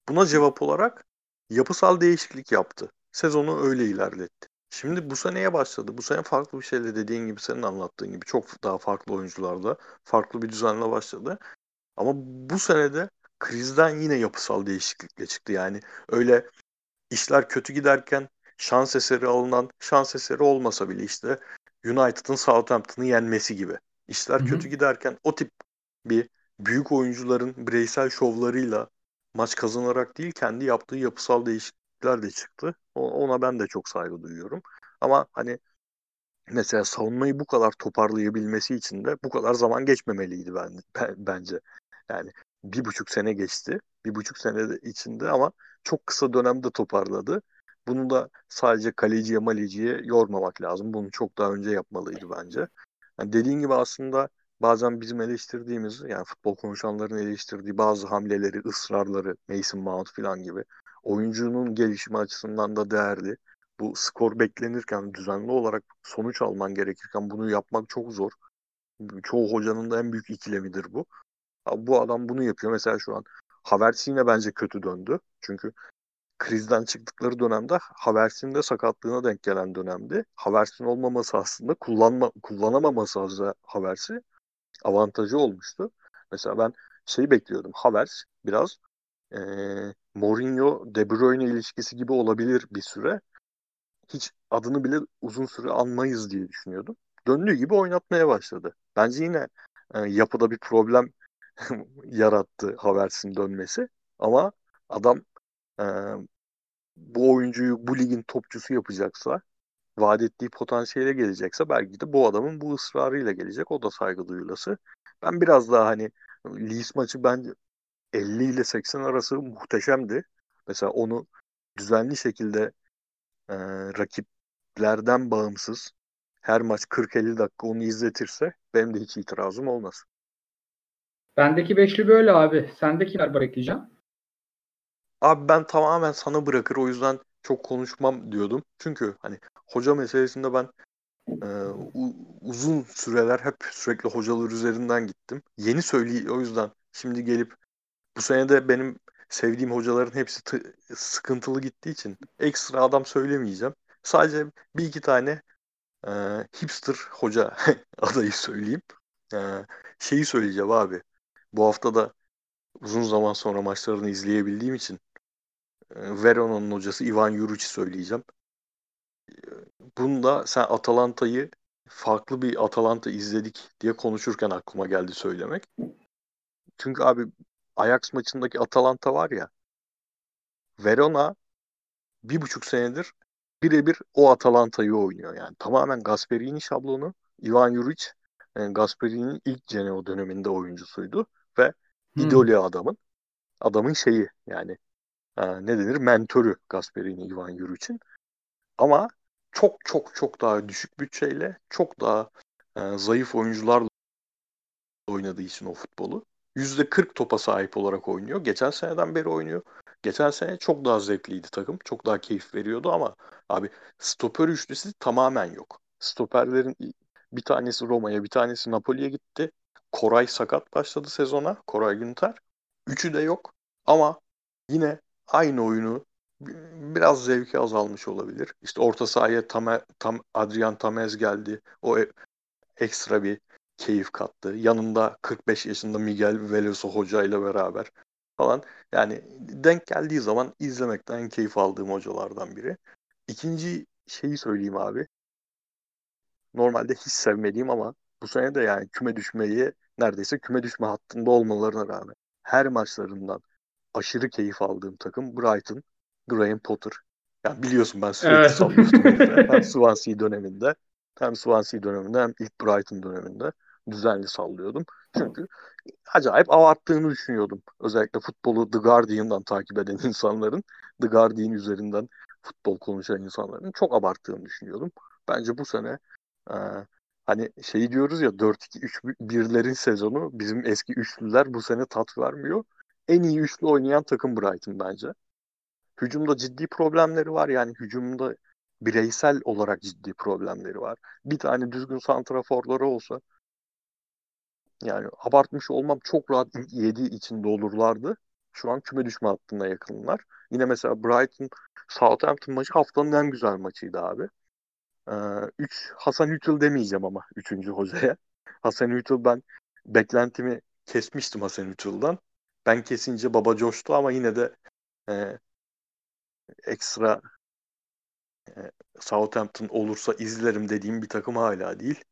Buna cevap olarak yapısal değişiklik yaptı. Sezonu öyle ilerletti. Şimdi bu seneye başladı. Bu sene farklı bir şeyle, dediğin gibi, senin anlattığın gibi çok daha farklı oyuncularla farklı bir düzenle başladı. Ama bu senede krizden yine yapısal değişiklikle çıktı. Yani öyle işler kötü giderken şans eseri alınan, şans eseri olmasa bile işte United'ın Southampton'ı yenmesi gibi. İşler, hı hı, kötü giderken o tip bir büyük oyuncuların bireysel şovlarıyla maç kazanarak değil, kendi yaptığı yapısal değişiklikler de çıktı. Ona ben de çok saygı duyuyorum. Ama hani mesela savunmayı bu kadar toparlayabilmesi için de bu kadar zaman geçmemeliydi bence. Yani bir buçuk sene geçti. Bir buçuk sene içinde ama çok kısa dönemde toparladı. Bunu da sadece kaleciye maleciye yormamak lazım. Bunu çok daha önce yapmalıydı bence. Yani dediğin gibi aslında bazen bizim eleştirdiğimiz, yani futbol konuşanların eleştirdiği bazı hamleleri, ısrarları, Mason Mount falan gibi oyuncunun gelişimi açısından da değerli. Bu skor beklenirken, düzenli olarak sonuç alman gerekirken bunu yapmak çok zor. Çoğu hocanın da en büyük ikilemidir bu. Bu adam bunu yapıyor. Mesela şu an Havertz yine bence kötü döndü. Çünkü krizden çıktıkları dönemde Havertz'in de sakatlığına denk gelen dönemdi. Havertz'in olmaması aslında, kullanma, kullanamaması aslında Havertz'i avantajı olmuştu. Mesela ben şeyi bekliyordum. Havertz biraz e, Mourinho, De Bruyne ilişkisi gibi olabilir bir süre. Hiç adını bile uzun süre anmayız diye düşünüyordum. Döndüğü gibi oynatmaya başladı. Bence yine e, yapıda bir problem yarattı Havertz'in dönmesi. Ama adam e, bu oyuncuyu bu ligin topçusu yapacaksa, vaat ettiği potansiyele gelecekse belki de bu adamın bu ısrarıyla gelecek. O da saygı duyulası. Ben biraz daha hani Leeds maçı bence elli ile seksen arası muhteşemdi. Mesela onu düzenli şekilde e, rakiplerden bağımsız her maç kırk elli dakika onu izletirse benim de hiç itirazım olmaz. Bendeki beşli böyle abi. Sendekiler bırakacağım. Abi ben tamamen sana bırakır. O yüzden çok konuşmam diyordum. Çünkü hani hoca meselesinde ben e, uzun süreler hep sürekli hocalar üzerinden gittim. Yeni söyleyeyim. O yüzden şimdi gelip bu sene de benim sevdiğim hocaların hepsi t- sıkıntılı gittiği için ekstra adam söylemeyeceğim. Sadece bir iki tane e, hipster hoca adayı söyleyeyim. E, şeyi söyleyeceğim abi. Bu hafta da uzun zaman sonra maçlarını izleyebildiğim için Verona'nın hocası Ivan Juric'i söyleyeceğim. Bunda sen Atalanta'yı farklı bir Atalanta izledik diye konuşurken aklıma geldi söylemek. Çünkü abi Ajax maçındaki Atalanta var ya, Verona bir buçuk senedir birebir o Atalanta'yı oynuyor. Yani tamamen Gasperini şablonu. Ivan Juric yani Gasperini'nin ilk Genoa döneminde oyuncusuydu ve hmm. idolü adamın. Adamın şeyi yani e, ne denir? Mentörü Gasperini, Ivan Juric'in. Ama çok çok çok daha düşük bütçeyle, çok daha e, zayıf oyuncularla oynadığı için o futbolu. yüzde kırk topa sahip olarak oynuyor. Geçen seneden beri oynuyor. Geçen sene çok daha zevkliydi takım. Çok daha keyif veriyordu ama abi stoper üçlüsü tamamen yok. Stoperlerin bir tanesi Roma'ya, bir tanesi Napoli'ye gitti. Koray sakat başladı sezona. Koray Günter. Üçü de yok. Ama yine aynı oyunu, biraz zevki azalmış olabilir. İşte orta sahaya tam, tam Adrian Tamez geldi. O ekstra bir keyif kattı. Yanında kırk beş yaşında Miguel Veloso Hoca ile beraber falan. Yani denk geldiği zaman izlemekten keyif aldığım hocalardan biri. İkinci şeyi söyleyeyim abi. normalde hiç sevmediğim ama bu sene de yani küme düşmeyi, neredeyse küme düşme hattında olmalarına rağmen her maçlarından aşırı keyif aldığım takım Brighton, Graham Potter. Yani biliyorsun ben sürekli evet. savunmuştum. Hem Swansea döneminde, hem Swansea döneminde hem ilk Brighton döneminde düzenli sallıyordum. Çünkü acayip avarttığını düşünüyordum. Özellikle futbolu The Guardian'dan takip eden insanların, The Guardian üzerinden futbol konuşan insanların çok abarttığını düşünüyordum. Bence bu sene e, hani şey diyoruz ya, dört iki üç birlerin sezonu, bizim eski üçlüler bu sene tat vermiyor. En iyi üçlü oynayan takım Brighton bence. Hücumda ciddi problemleri var. Yani hücumda bireysel olarak ciddi problemleri var. Bir tane düzgün santraforları olsa, yani abartmış olmam, çok rahat yedi içinde olurlardı. Şu an küme düşme hattına yakınlar. Yine mesela Brighton Southampton maçı haftanın en güzel maçıydı abi. Ee, üç Hasan Hüttl demeyeceğim ama üçüncü hocaya. Hasan Hüttl, ben beklentimi kesmiştim Hasan Hüttl'dan. Ben kesince baba coştu ama yine de e, ekstra e, Southampton olursa izlerim dediğim bir takım hala değil.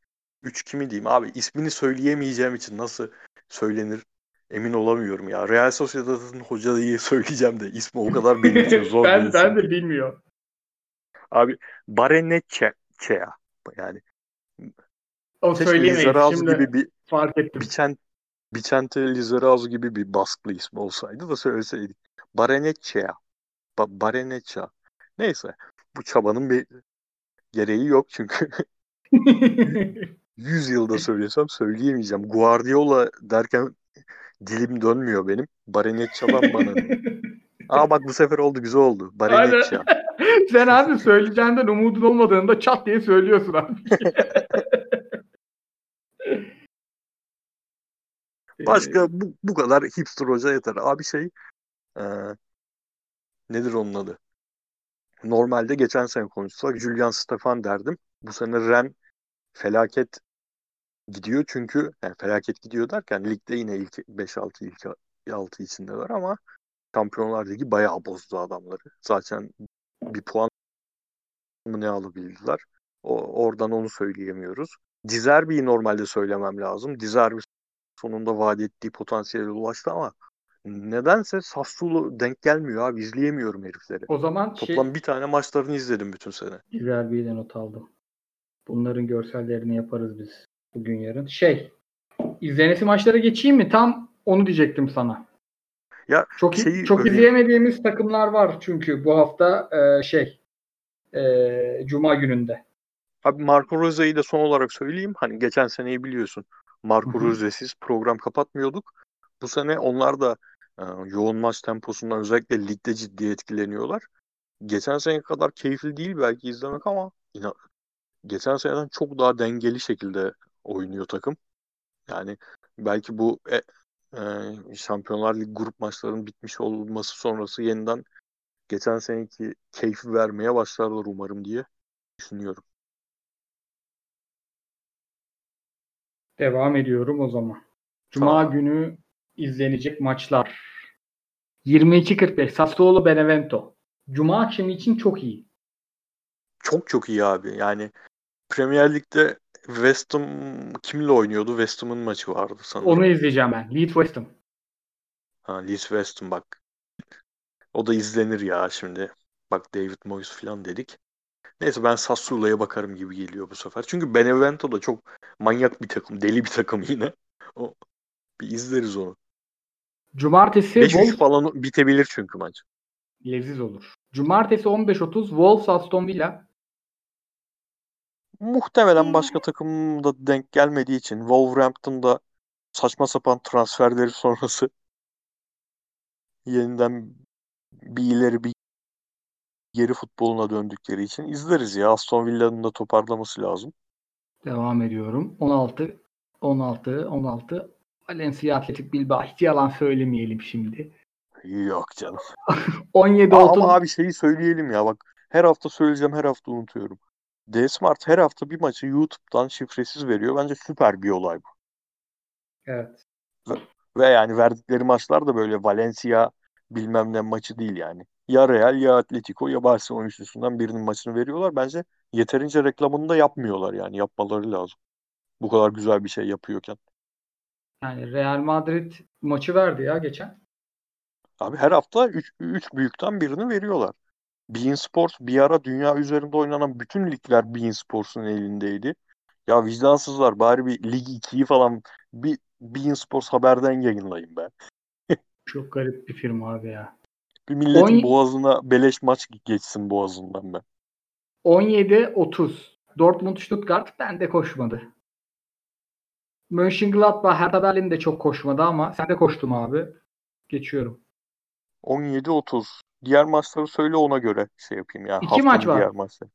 Üç kimi diyeyim abi, ismini söyleyemeyeceğim için nasıl söylenir emin olamıyorum ya. Real Sociedad'ın hocayı söyleyeceğim de ismi o kadar benim için zor. ben, ben de bilmiyorum. Abi Barenechea yani. O söyleyemeyiz. Şimdi bir, fark ettim. Biçen, Biçente Lizarazu gibi bir baskılı ismi olsaydı da söyleseydik. Barenechea. Ba- Barenechea. Neyse. Bu çabanın bir gereği yok çünkü. yüz yılda söylesem söyleyemeyeceğim. Guardiola derken dilim dönmüyor benim. Barenecha'dan bana. Aa bak bu sefer oldu, güzel oldu. Barenechea. Sen abi söyleyeceğinden umudun olmadığında çat diye söylüyorsun abi. Başka bu, bu kadar hipster hoca yeter. Abi şey e, nedir onun adı? Normalde geçen sene konuşsak Julian Stefan derdim. Bu sene Ren felaket gidiyor çünkü yani felaket gidiyor derken ligde yine ilk beş altı ilk altı içindeler ama Şampiyonlar Ligi bayağı bozdu adamları. Zaten bir puan mı ne alabildiler? O, oradan onu söyleyemiyoruz. Dizerbi'yi normalde söylemem lazım. Dizerbi sonunda vaat ettiği potansiyele ulaştı ama nedense Sassuolo denk gelmiyor abi. İzleyemiyorum herifleri. O zaman toplam şey... bir tane maçlarını izledim bütün sene. Dizerbi'yi de not aldım. Bunların görsellerini yaparız biz bugün yarın. Şey, izlenesi maçlara geçeyim mi? Tam onu diyecektim sana. Ya çok şeyi, çok öyle... izleyemediğimiz takımlar var çünkü bu hafta e, şey e, Cuma gününde. Abi Marco Rose'yi de son olarak söyleyeyim. Hani geçen seneyi biliyorsun. Marco Rose'siz program kapatmıyorduk. Bu sene onlar da e, yoğun maç temposundan özellikle ligde ciddi etkileniyorlar. Geçen sene kadar keyifli değil belki izlemek ama inan, geçen seneden çok daha dengeli şekilde oynuyor takım. Yani belki bu e, Ee, Şampiyonlar Ligi grup maçlarının bitmiş olması sonrası yeniden geçen seneki keyfi vermeye başlarlar umarım diye düşünüyorum. Devam ediyorum o zaman. Cuma tamam. günü izlenecek maçlar. yirmi iki kırk beş Sassuolo Benevento. Cuma akşamı için çok iyi. Çok çok iyi abi. Yani Premier Lig'de West Ham kimle oynuyordu? West Ham'ın maçı vardı sanırım. Onu izleyeceğim ben. Leeds West Ham. Ha, Leeds West Ham bak. O da izlenir ya şimdi. Bak David Moyes falan dedik. Neyse ben Sassuolo'ya bakarım gibi geliyor bu sefer. Çünkü Benevento da çok manyak bir takım. Deli bir takım yine. O, bir izleriz onu. Cumartesi beş üç falan bitebilir çünkü maç. Leziz olur. Cumartesi on beş otuz Wolves Aston Villa. Muhtemelen başka takım da denk gelmediği için Wolverhampton'da saçma sapan transferleri sonrası yeniden bir ileri bir geri futboluna döndükleri için izleriz ya. Aston Villa'nın da toparlaması lazım. Devam ediyorum. on altı on altı on altı Valencia Athletic Bilbao. Hiç yalan söylemeyelim şimdi. Yok canım. on yedi Aa, ama abi şeyi söyleyelim ya bak. Her hafta söyleyeceğim, her hafta unutuyorum. D-Smart her hafta bir maçı YouTube'dan şifresiz veriyor. Bence süper bir olay bu. Evet. Ve, ve yani verdikleri maçlar da böyle Valencia bilmem ne maçı değil yani. Ya Real ya Atletico ya Barcelona üçlüsünden birinin maçını veriyorlar. Bence yeterince reklamını da yapmıyorlar yani. Yapmaları lazım. Bu kadar güzel bir şey yapıyorken. Yani Real Madrid maçı verdi ya geçen. Abi her hafta üç büyükten birini veriyorlar. beIN Sports bir ara dünya üzerinde oynanan bütün ligler beIN Sports'un elindeydi. Ya vicdansızlar, bari bir Lig ikiyi falan bir beIN Sports haberden yayınlayın be. Çok garip bir firma abi ya. Bir milletin on... boğazına beleş maç geçsin boğazından be. on yedi otuz Dortmund Stuttgart bende koşmadı. Mönchengladbach Hertha Berlin de çok koşmadı ama sen de koştum abi. Geçiyorum. on yedi otuz Diğer maçları söyle, ona göre şey yapayım ya. İki maç var. Diğer maçları.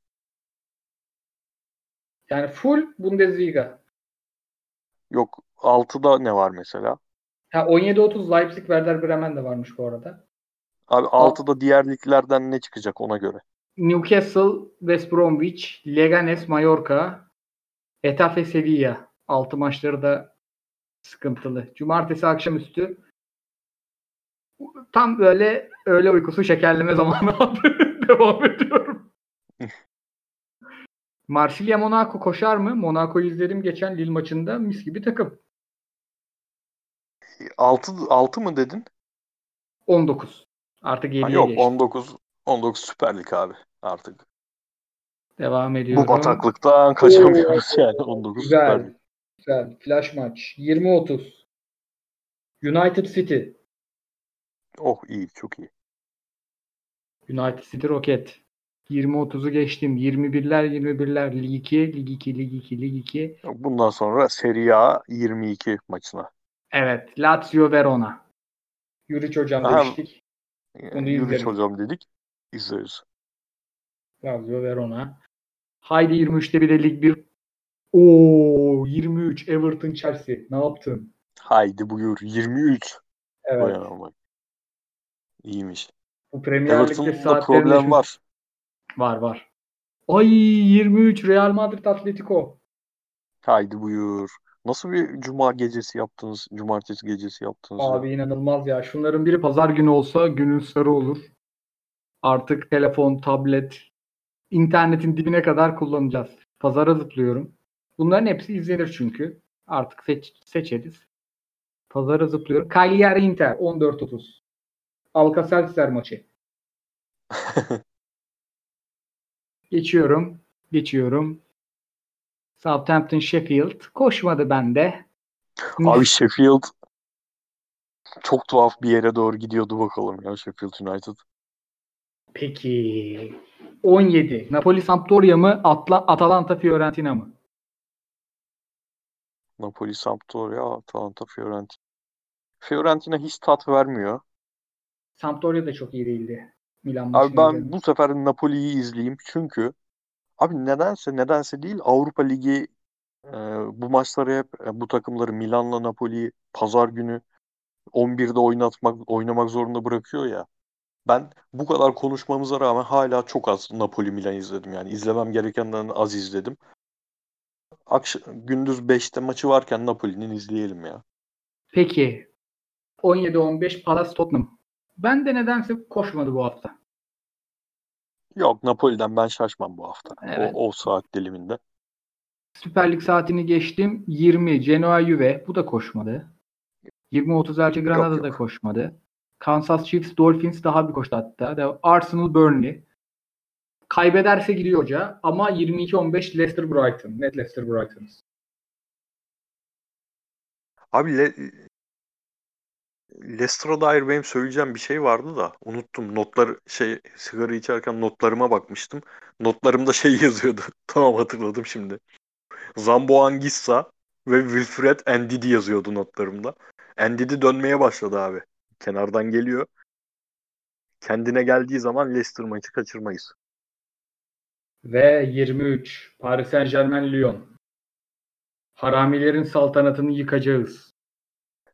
Yani full Bundesliga. Yok, altıda ne var mesela? Ha, on yedi otuz Leipzig Werder Bremen de varmış bu arada. Abi altıda diğer liglerden ne çıkacak ona göre? Newcastle, West Bromwich, Leganes, Mallorca, Getafe, Sevilla. Altı maçları da sıkıntılı. Cumartesi akşamüstü tam böyle öğle uykusu şekerleme zamanı devam ediyorum. Marsilya Monaco koşar mı? Monaco'yu izledim geçen Lille maçında, mis gibi takım. altı altı mı dedin? on dokuz Artık yediye geçti. Yok on dokuz on dokuz Süper Lig abi artık. Devam ediyorum. Bu bataklıktan kaçamıyoruz yani. on dokuz güzel, Süper Lig. Güzel. Flash maç. yirmi otuz United City. Oh iyi, çok iyi. United City roket. yirmi otuzu geçtim. yirmi birler yirmi birler Lig iki Lig iki Lig iki Lig iki. Bundan sonra Serie A yirmi iki maçına. Evet. Lazio Verona. Yuriç hocam ha, demiştik. Onu Yuriç hocam dedik. İzleriz. Lazio Verona. Haydi yirmi üçte bir de Lig bir. Oo yirmi üç Everton Chelsea. Ne yaptın? Haydi buyur. yirmi üç Evet. Bayağı. İyiymiş. Bu Premier Lig'de saatlerinde problem var. Var var. Ay yirmi üç Real Madrid Atletico. Haydi buyur. Nasıl bir cuma gecesi yaptınız? Cumartesi gecesi yaptınız. Abi ya, inanılmaz ya. Şunların biri pazar günü olsa günün sarı olur. Artık telefon, tablet, internetin dibine kadar kullanacağız. Pazara zıplıyorum. Bunların hepsi izlenir çünkü. Artık seç, seçeriz. Pazara zıplıyorum. Cagliari Inter on dört otuz Alcacer maçı. Geçiyorum. Geçiyorum. Southampton Sheffield koşmadı bende. Abi Sheffield çok tuhaf bir yere doğru gidiyordu, bakalım ya Sheffield United. Peki on yedi Napoli Sampdoria mı? Atla- Atalanta Fiorentina mı? Napoli Sampdoria, Atalanta Fiorentina. Fiorentina hiç tat vermiyor. Sampdoria da çok iyi değildi. Milan abi ben geldim. Bu sefer Napoli'yi izleyeyim çünkü abi nedense nedense değil Avrupa Ligi e, bu maçları hep e, bu takımları Milan'la Napoli'yi pazar günü on birde oynatmak oynamak zorunda bırakıyor ya. Ben bu kadar konuşmamıza rağmen hala çok az Napoli Milan izledim yani, izlemem gerekenden az izledim. Akş- gündüz beşte maçı varken Napoli'nin izleyelim ya. Peki on yedi on beş Palace Tottenham. Ben de nedense koşmadı bu hafta. Yok, Napoli'den ben şaşmam bu hafta. Evet. O, o saat diliminde. Süper Lig saatini geçtim. yirmi Genoa Juve. Bu da koşmadı. yirmi otuz Elche Granada yok, yok. Da koşmadı. Kansas Chiefs Dolphins daha bir koştu hatta. Arsenal Burnley. Kaybederse gidiyor hoca. Ama yirmi iki on beş Leicester Brighton. Net Leicester Brighton. Abi Le... Leicester'a dair benim söyleyeceğim bir şey vardı da unuttum. Notlar şey sigara içerken notlarıma bakmıştım. Notlarımda şey yazıyordu. Tamam, hatırladım şimdi. Zambo Anguissa ve Wilfred Ndidi yazıyordu notlarımda. Ndidi dönmeye başladı abi. Kenardan geliyor. Kendine geldiği zaman Leicester maçı kaçırmayız. Ve yirmi üç Paris Saint-Germain Lyon. Haramilerin saltanatını yıkacağız.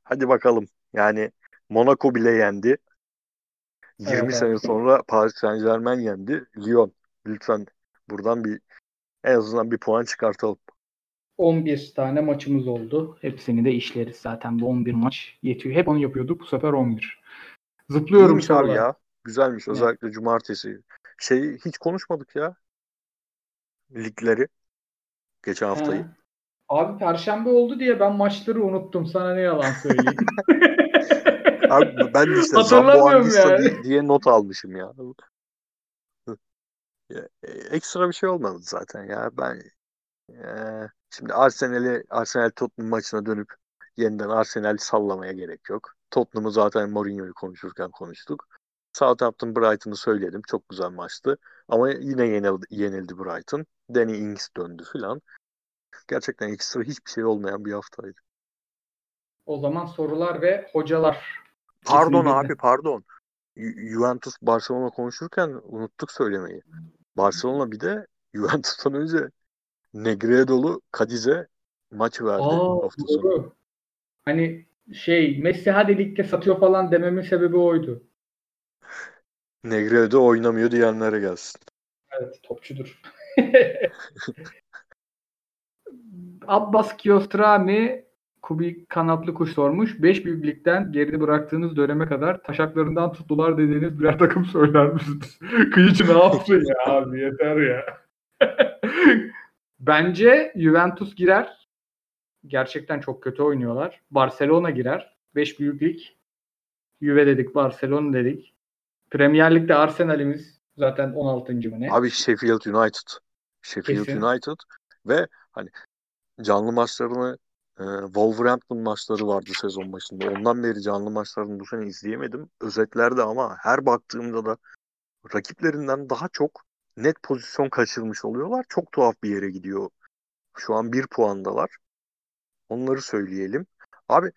Hadi bakalım. Yani Monaco bile yendi. yirmi evet, sene evet. Sonra Paris Saint-Germain yendi. Lyon, lütfen buradan bir en azından bir puan çıkartalım. on bir tane maçımız oldu. Hepsini de işleriz zaten. Bu on bir maç yetiyor. Hep onu yapıyorduk. Bu sefer on bir Zıplıyorum. İyiymiş abi ya. Güzelmiş. Özellikle evet. Cumartesi. Şeyi hiç konuşmadık ya. ligleri. Geçen haftayı. He. Abi Perşembe oldu diye ben maçları unuttum. Sana ne yalan söyleyeyim. Abi ben de işte Zamboğan yani. diye not almışım ya. Ya, ekstra bir şey olmadı zaten ya. Ben ya, şimdi Arsenal'i Arsenal Tottenham maçına dönüp yeniden Arsenal'i sallamaya gerek yok. Tottenham'ı zaten Mourinho'yu konuşurken konuştuk. Southampton Brighton'ı söyledim. Çok güzel maçtı. Ama yine yenildi, yenildi Brighton. Danny Ings döndü filan. Gerçekten ekstra hiçbir şey olmayan bir haftaydı. O zaman sorular ve hocalar. Pardon kesinlikle. Abi pardon. Juventus Barcelona konuşurken unuttuk söylemeyi. Barcelona bir de Juventus'tan önce Negredo'lu Kadiz'e maç verdi. Aa, hafta doğru. Sonu. Hani şey Messi hadi ligde satıyor falan dememin sebebi oydu. Negredo oynamıyor diyenlere gelsin. Evet topçudur. Abbas Kiyostrami Kubik Kanatlı Kuş sormuş. beş büyüklükten geride bıraktığınız döneme kadar taşaklarından tuttular dediğiniz birer takım söyler misiniz? Kıyıcı ne yaptın ya abi yeter ya. Bence Juventus girer. Gerçekten çok kötü oynuyorlar. Barcelona girer. beş büyüklük. Juve dedik, Barcelona dedik. Premier Lig'de Arsenal'imiz zaten on altıncı mı ne? Abi Sheffield United. Sheffield Kesin. United ve hani canlı maçlarını e, Wolverhampton maçları vardı sezon başında. Ondan beri canlı maçlarını bu sene izleyemedim. Özetlerde ama her baktığımda da rakiplerinden daha çok net pozisyon kaçırmış oluyorlar. Çok tuhaf bir yere gidiyor. Şu an bir puandalar. Onları söyleyelim. Abi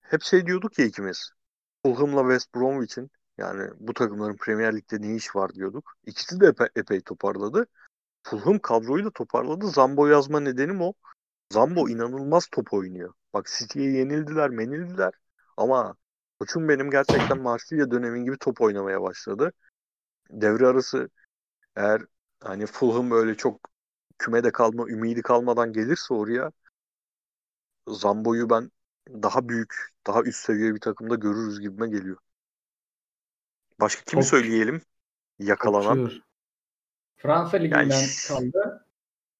hep şey diyorduk ya ikimiz. Fulham'la West Bromwich'in yani bu takımların Premier Lig'de ne iş var diyorduk. İkisi de epe, epey toparladı. Fulham kadroyu da toparladı. Zambo yazma nedenim o. Zambo inanılmaz top oynuyor. Bak City'ye yenildiler, menildiler. Ama koçum benim gerçekten Marsilya dönemin gibi top oynamaya başladı. Devre arası eğer hani Fulham böyle çok kümede kalma, ümidi kalmadan gelirse oraya Zambo'yu ben daha büyük, daha üst seviye bir takımda görürüz gibime geliyor. Başka kimi top, söyleyelim? Yakalanan. Topçudur. Fransa liginden yani... kaldı.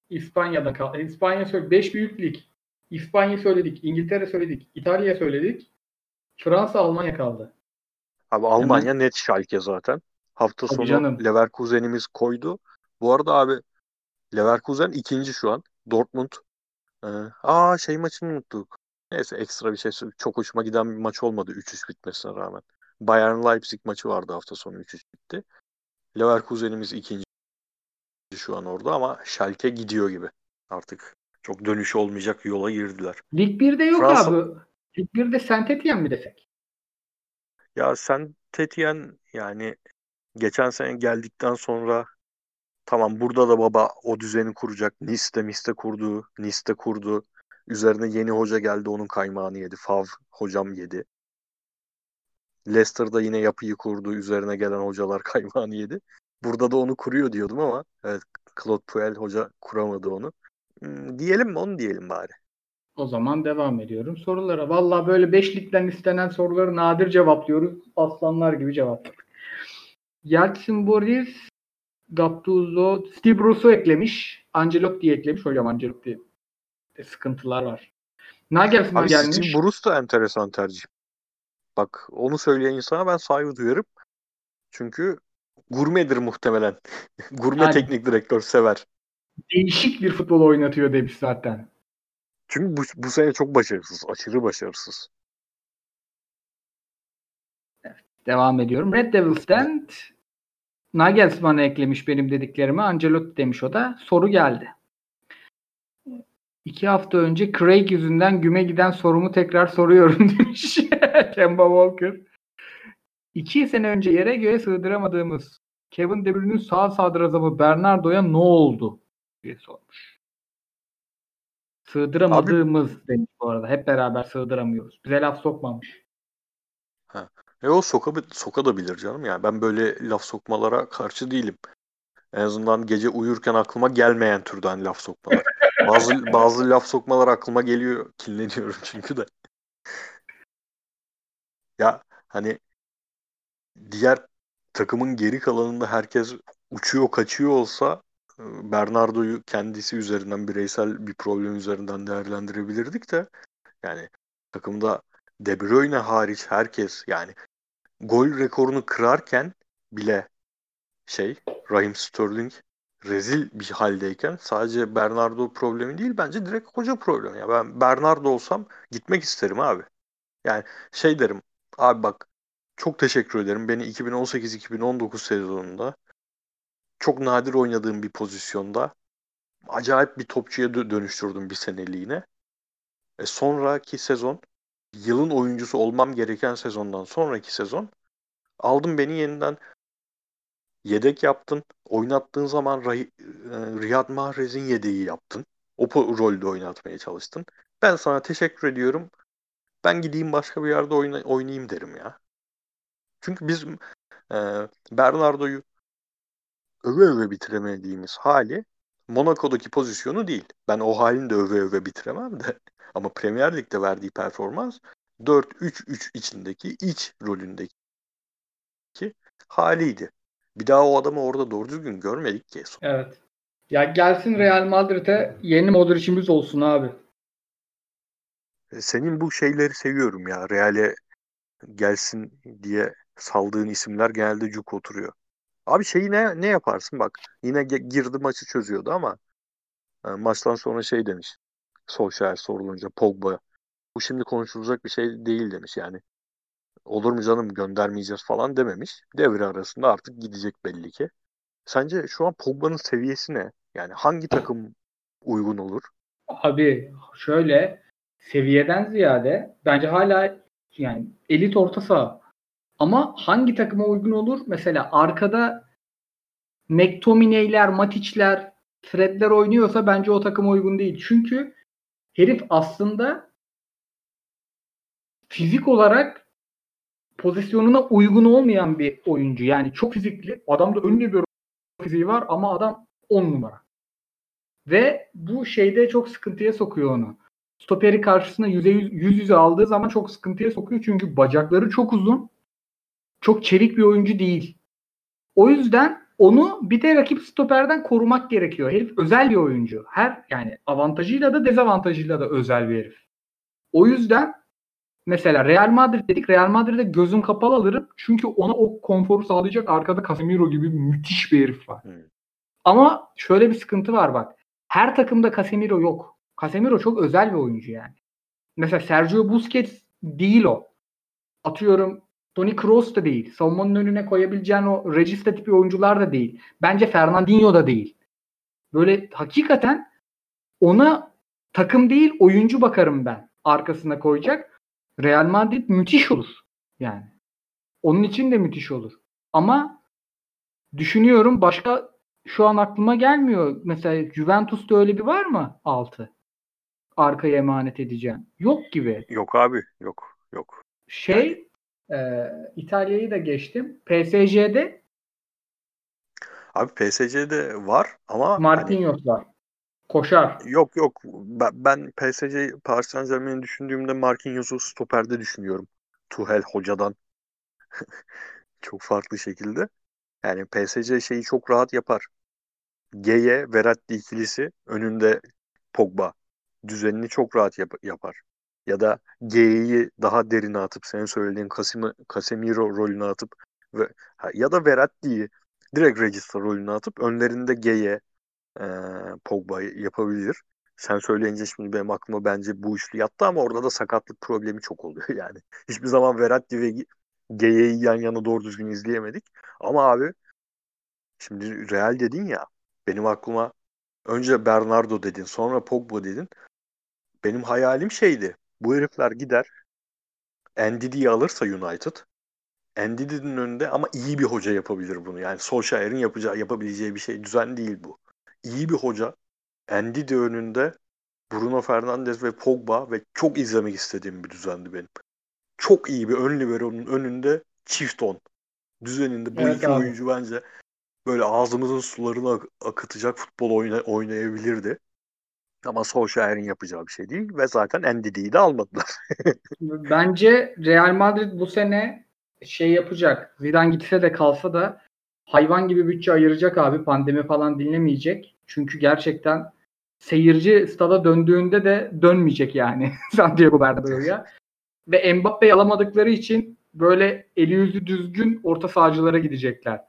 İspanya'da kaldı. İspanya söyledik. beş büyük lig. İspanya söyledik. İngiltere söyledik. İtalya söyledik. Fransa, Almanya kaldı. Abi Almanya yani... net Schalke zaten. Hafta Tabii sonu canım. Leverkusen'imiz koydu. Bu arada abi Leverkusen ikinci şu an. Dortmund. Ee, aa şey maçını unuttuk. Neyse ekstra bir şey. Çok hoşuma giden bir maç olmadı. üç üç bitmesine rağmen. Bayern Leipzig maçı vardı hafta sonu üç üç bitti. Leverkusen'imiz ikinci şu an orada ama Schalke gidiyor gibi. Artık çok dönüş olmayacak yola girdiler. Lig birde yok Fransa... abi. Lig birde Saint-Étienne mi desek? Ya Saint-Étienne yani geçen sene geldikten sonra tamam burada da baba o düzeni kuracak. Nice'de Nice'de kurdu. Nice'de kurdu. Üzerine yeni hoca geldi. Onun kaymağını yedi. Fav hocam yedi. Leicester'da yine yapıyı kurdu. Üzerine gelen hocalar kaymağını yedi. Burada da onu kuruyor diyordum ama evet, Claude Puel hoca kuramadı onu. Hmm, diyelim mi? Onu diyelim bari. O zaman devam ediyorum sorulara. Valla böyle beşlikten istenen soruları nadir cevaplıyoruz. Aslanlar gibi cevaplıyoruz. Yeltsin Boris Gattuso Steve Bruce'u eklemiş. Ancelotti eklemiş. Hocam Ancelotti sıkıntılar var. Nagelsmann gelmiş. Steve Bruce da enteresan tercih. Bak onu söyleyen insana ben saygı duyarım. Çünkü gurmedir muhtemelen. Gurme yani, teknik direktör sever. Değişik bir futbol oynatıyor demiş zaten. Çünkü bu, bu sene çok başarısız. Aşırı başarısız. Evet, devam ediyorum. Red Devils'ten Nagelsmann'ı eklemiş benim dediklerime. Ancelotti demiş o da. Soru geldi. İki hafta önce Craig yüzünden güme giden sorumu tekrar soruyorum demiş. Kemba Walker. İki sene önce yere göğe sığdıramadığımız Kevin De Bruyne'nin sağ sadrazamı Bernardo'ya ne oldu diye sormuş. Sığdıramadığımız abi, demiş bu arada. Hep beraber sığdıramıyoruz. Bize laf sokmamış. Ha. E o soka, soka da bilir canım. Yani ben böyle laf sokmalara karşı değilim. En azından gece uyurken aklıma gelmeyen türden laf sokmalar. bazı bazı laf sokmalar aklıma geliyor. Kinleniyorum çünkü de. Ya hani diğer takımın geri kalanında herkes uçuyor kaçıyor olsa Bernardo'yu kendisi üzerinden, bireysel bir problem üzerinden değerlendirebilirdik de yani takımda De Bruyne hariç herkes yani gol rekorunu kırarken bile şey Raheem Sterling rezil bir haldeyken sadece Bernardo problemi değil, bence direkt hoca problemi. Ya ben Bernardo olsam gitmek isterim abi. Yani şey derim abi, bak çok teşekkür ederim, beni iki bin on sekiz iki bin on dokuz sezonunda çok nadir oynadığım bir pozisyonda acayip bir topçuya dönüştürdüm bir seneliğine. E sonraki sezon, yılın oyuncusu olmam gereken sezondan sonraki sezon aldın beni yeniden yedek yaptın. Oynattığın zaman Riyad Mahrez'in yedeği yaptın. O rolde oynatmaya çalıştın. Ben sana teşekkür ediyorum. Ben gideyim başka bir yerde oyna- oynayayım derim ya. Çünkü biz e, Bernardo'yu öve öve bitiremediğimiz hali Monaco'daki pozisyonu değil. Ben o halini de öve öve bitiremem de. Ama Premier Lig'de verdiği performans dört üç üç içindeki iç rolündeki haliydi. Bir daha o adamı orada doğru düzgün görmedik ki. Evet. Ya gelsin Real Madrid'e, yeni Modric'imiz olsun abi. Senin bu şeyleri seviyorum ya. Real'e gelsin diye saldığın isimler genelde cuk oturuyor. Abi şeyi ne, ne yaparsın bak. Yine girdi maçı çözüyordu ama yani maçtan sonra şey demiş. Solskjaer sorulunca Pogba, bu şimdi konuşulacak bir şey değil demiş yani. Olur mu canım, göndermeyeceğiz falan dememiş. Devre arasında artık gidecek belli ki. Sence şu an Pogba'nın seviyesi ne? Yani hangi takım uygun olur? Abi şöyle, seviyeden ziyade bence hala yani elit orta saha. Ama hangi takıma uygun olur? Mesela arkada McTominay'ler, Matic'ler, Fred'ler oynuyorsa bence o takıma uygun değil. Çünkü herif aslında fizik olarak pozisyonuna uygun olmayan bir oyuncu. Yani çok fizikli. Adamda ünlü bir fiziği var ama adam on numara. Ve bu şeyde çok sıkıntıya sokuyor onu. Stoperi karşısına yüz yüze aldığı zaman çok sıkıntıya sokuyor. Çünkü bacakları çok uzun. Çok çevik bir oyuncu değil. O yüzden onu bir de rakip stoperden korumak gerekiyor. Herif özel bir oyuncu. Her yani avantajıyla da dezavantajıyla da özel bir herif. O yüzden mesela Real Madrid dedik. Real Madrid'e gözüm kapalı alırım. Çünkü ona o konforu sağlayacak arkada Casemiro gibi müthiş bir herif var. Evet. Ama şöyle bir sıkıntı var bak. Her takımda Casemiro yok. Casemiro çok özel bir oyuncu yani. Mesela Sergio Busquets değil o. Atıyorum Toni Kroos da değil. Savunmanın önüne koyabileceğin o regista tipi oyuncular da değil. Bence Fernandinho da değil. Böyle hakikaten ona takım değil oyuncu bakarım ben. Arkasına koyacak. Real Madrid müthiş olur. Yani. Onun için de müthiş olur. Ama düşünüyorum başka şu an aklıma gelmiyor. Mesela Juventus'ta öyle bir var mı? Altı. Arkaya emanet edeceğim. Yok gibi. Yok abi. Yok. Yok. Şey yani. Ee, İtalya'yı da geçtim. P S G'de abi P S G'de var ama Marquinhos var. Hani, koşar. Yok yok. Ben, ben P S G Paris Saint-Germain'i düşündüğümde Marquinhos'u stoperde düşünüyorum. Tuchel hocadan çok farklı şekilde. Yani P S G şeyi çok rahat yapar. Geye Verratti ikilisi önünde Pogba düzenini çok rahat yap- yapar. Ya da G'yi daha derine atıp senin söylediğin Casemiro, Casemiro rolüne atıp ve ya da Verratti'yi direkt regista rolüne atıp önlerinde G'ye e, Pogba'yı yapabilir. Sen söyleyince şimdi benim aklıma bence bu üçlü yattı ama orada da sakatlık problemi çok oluyor yani. Hiçbir zaman Verratti ve G'yi yan yana doğru düzgün izleyemedik. Ama abi şimdi Real dedin ya, benim aklıma önce Bernardo dedin, sonra Pogba dedin. Benim hayalim şeydi. Bu herifler gider Ndidi'yi alırsa United, Ndidi'nin önünde ama iyi bir hoca yapabilir bunu. Yani Solskjaer'in yapacağı, yapabileceği bir şey düzen değil bu. İyi bir hoca Ndidi önünde Bruno Fernandes ve Pogba ve çok izlemek istediğim bir düzendi benim. Çok iyi bir ön libero'nun önünde çift on düzeninde bu evet, iki abi. Oyuncu bence böyle ağzımızın sularını ak- akıtacak futbol oyna- oynayabilirdi. Ama Solskjaer'in yapacağı bir şey değil ve zaten Ndidi'yi de almadılar. Bence Real Madrid bu sene şey yapacak. Zidane gitse de kalsa da hayvan gibi bütçe ayıracak abi. Pandemi falan dinlemeyecek. Çünkü gerçekten seyirci stada döndüğünde de dönmeyecek yani. Santiago Bernabéu'ya. Ve Mbappe'yi alamadıkları için böyle eli yüzü düzgün orta sahacılara gidecekler.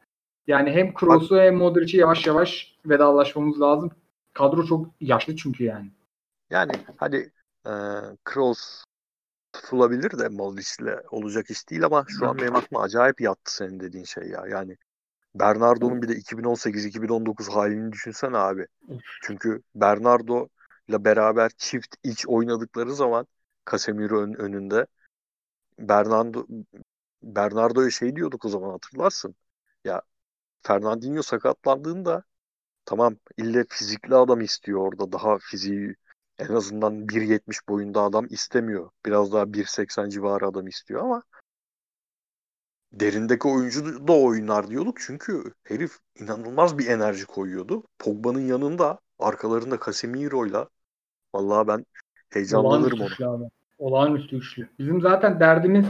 Yani hem Kroos'u hem Modric'i yavaş yavaş vedalaşmamız lazım. Kadro çok yaşlı çünkü yani. Yani hadi e, Kroos tutulabilir de Modric'le olacak iş değil ama şu an benim aklıma acayip yattı senin dediğin şey ya. Yani Bernardo'nun bir de iki bin on sekiz iki bin on dokuz halini düşünsene abi. Çünkü Bernardo'yla beraber çift iç oynadıkları zaman Casemiro ön, önünde Bernardo Bernardo'ya şey diyorduk o zaman, hatırlarsın. Ya Fernandinho sakatlandığında tamam ille fizikli adam istiyor orada, daha fiziği en azından bir yetmiş boyunda adam istemiyor. Biraz daha bir seksen civarı adam istiyor ama derindeki oyuncu da oynar diyorduk çünkü herif inanılmaz bir enerji koyuyordu. Pogba'nın yanında, arkalarında Casemiro'yla vallahi ben heyecanlanırım onu. Olağanüstü üçlü. Bizim zaten derdimiz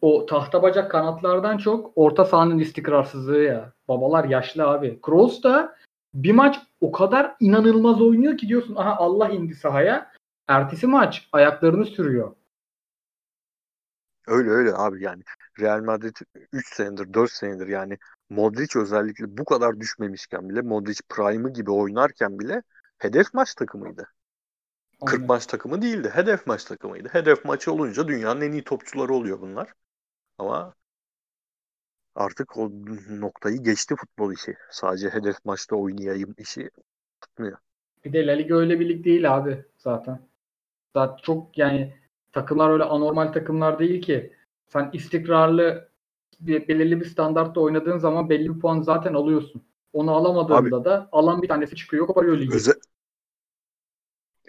o tahta bacak kanatlardan çok orta sahanın istikrarsızlığı ya. Babalar yaşlı abi. Kroos da bir maç o kadar inanılmaz oynuyor ki diyorsun aha Allah indi sahaya. Ertesi maç ayaklarını sürüyor. Öyle öyle abi yani. Real Madrid üç senedir dört senedir yani Modric özellikle bu kadar düşmemişken bile, Modric prime'ı gibi oynarken bile hedef maç takımıydı. kırk aynen. Maç takımı değildi. Hedef maç takımıydı. Hedef maçı olunca dünyanın en iyi topçuları oluyor bunlar. Ama artık o noktayı geçti futbol işi. Sadece hedef maçta oynayayım işi tutmuyor. Bir de La Liga öyle birlik değil abi zaten. Zaten çok yani takımlar öyle anormal takımlar değil ki. Sen istikrarlı bir, belirli bir standartta oynadığın zaman belli bir puan zaten alıyorsun. Onu alamadığında abi, da alan bir tanesi çıkıyor, koparıyor ligi. Öze-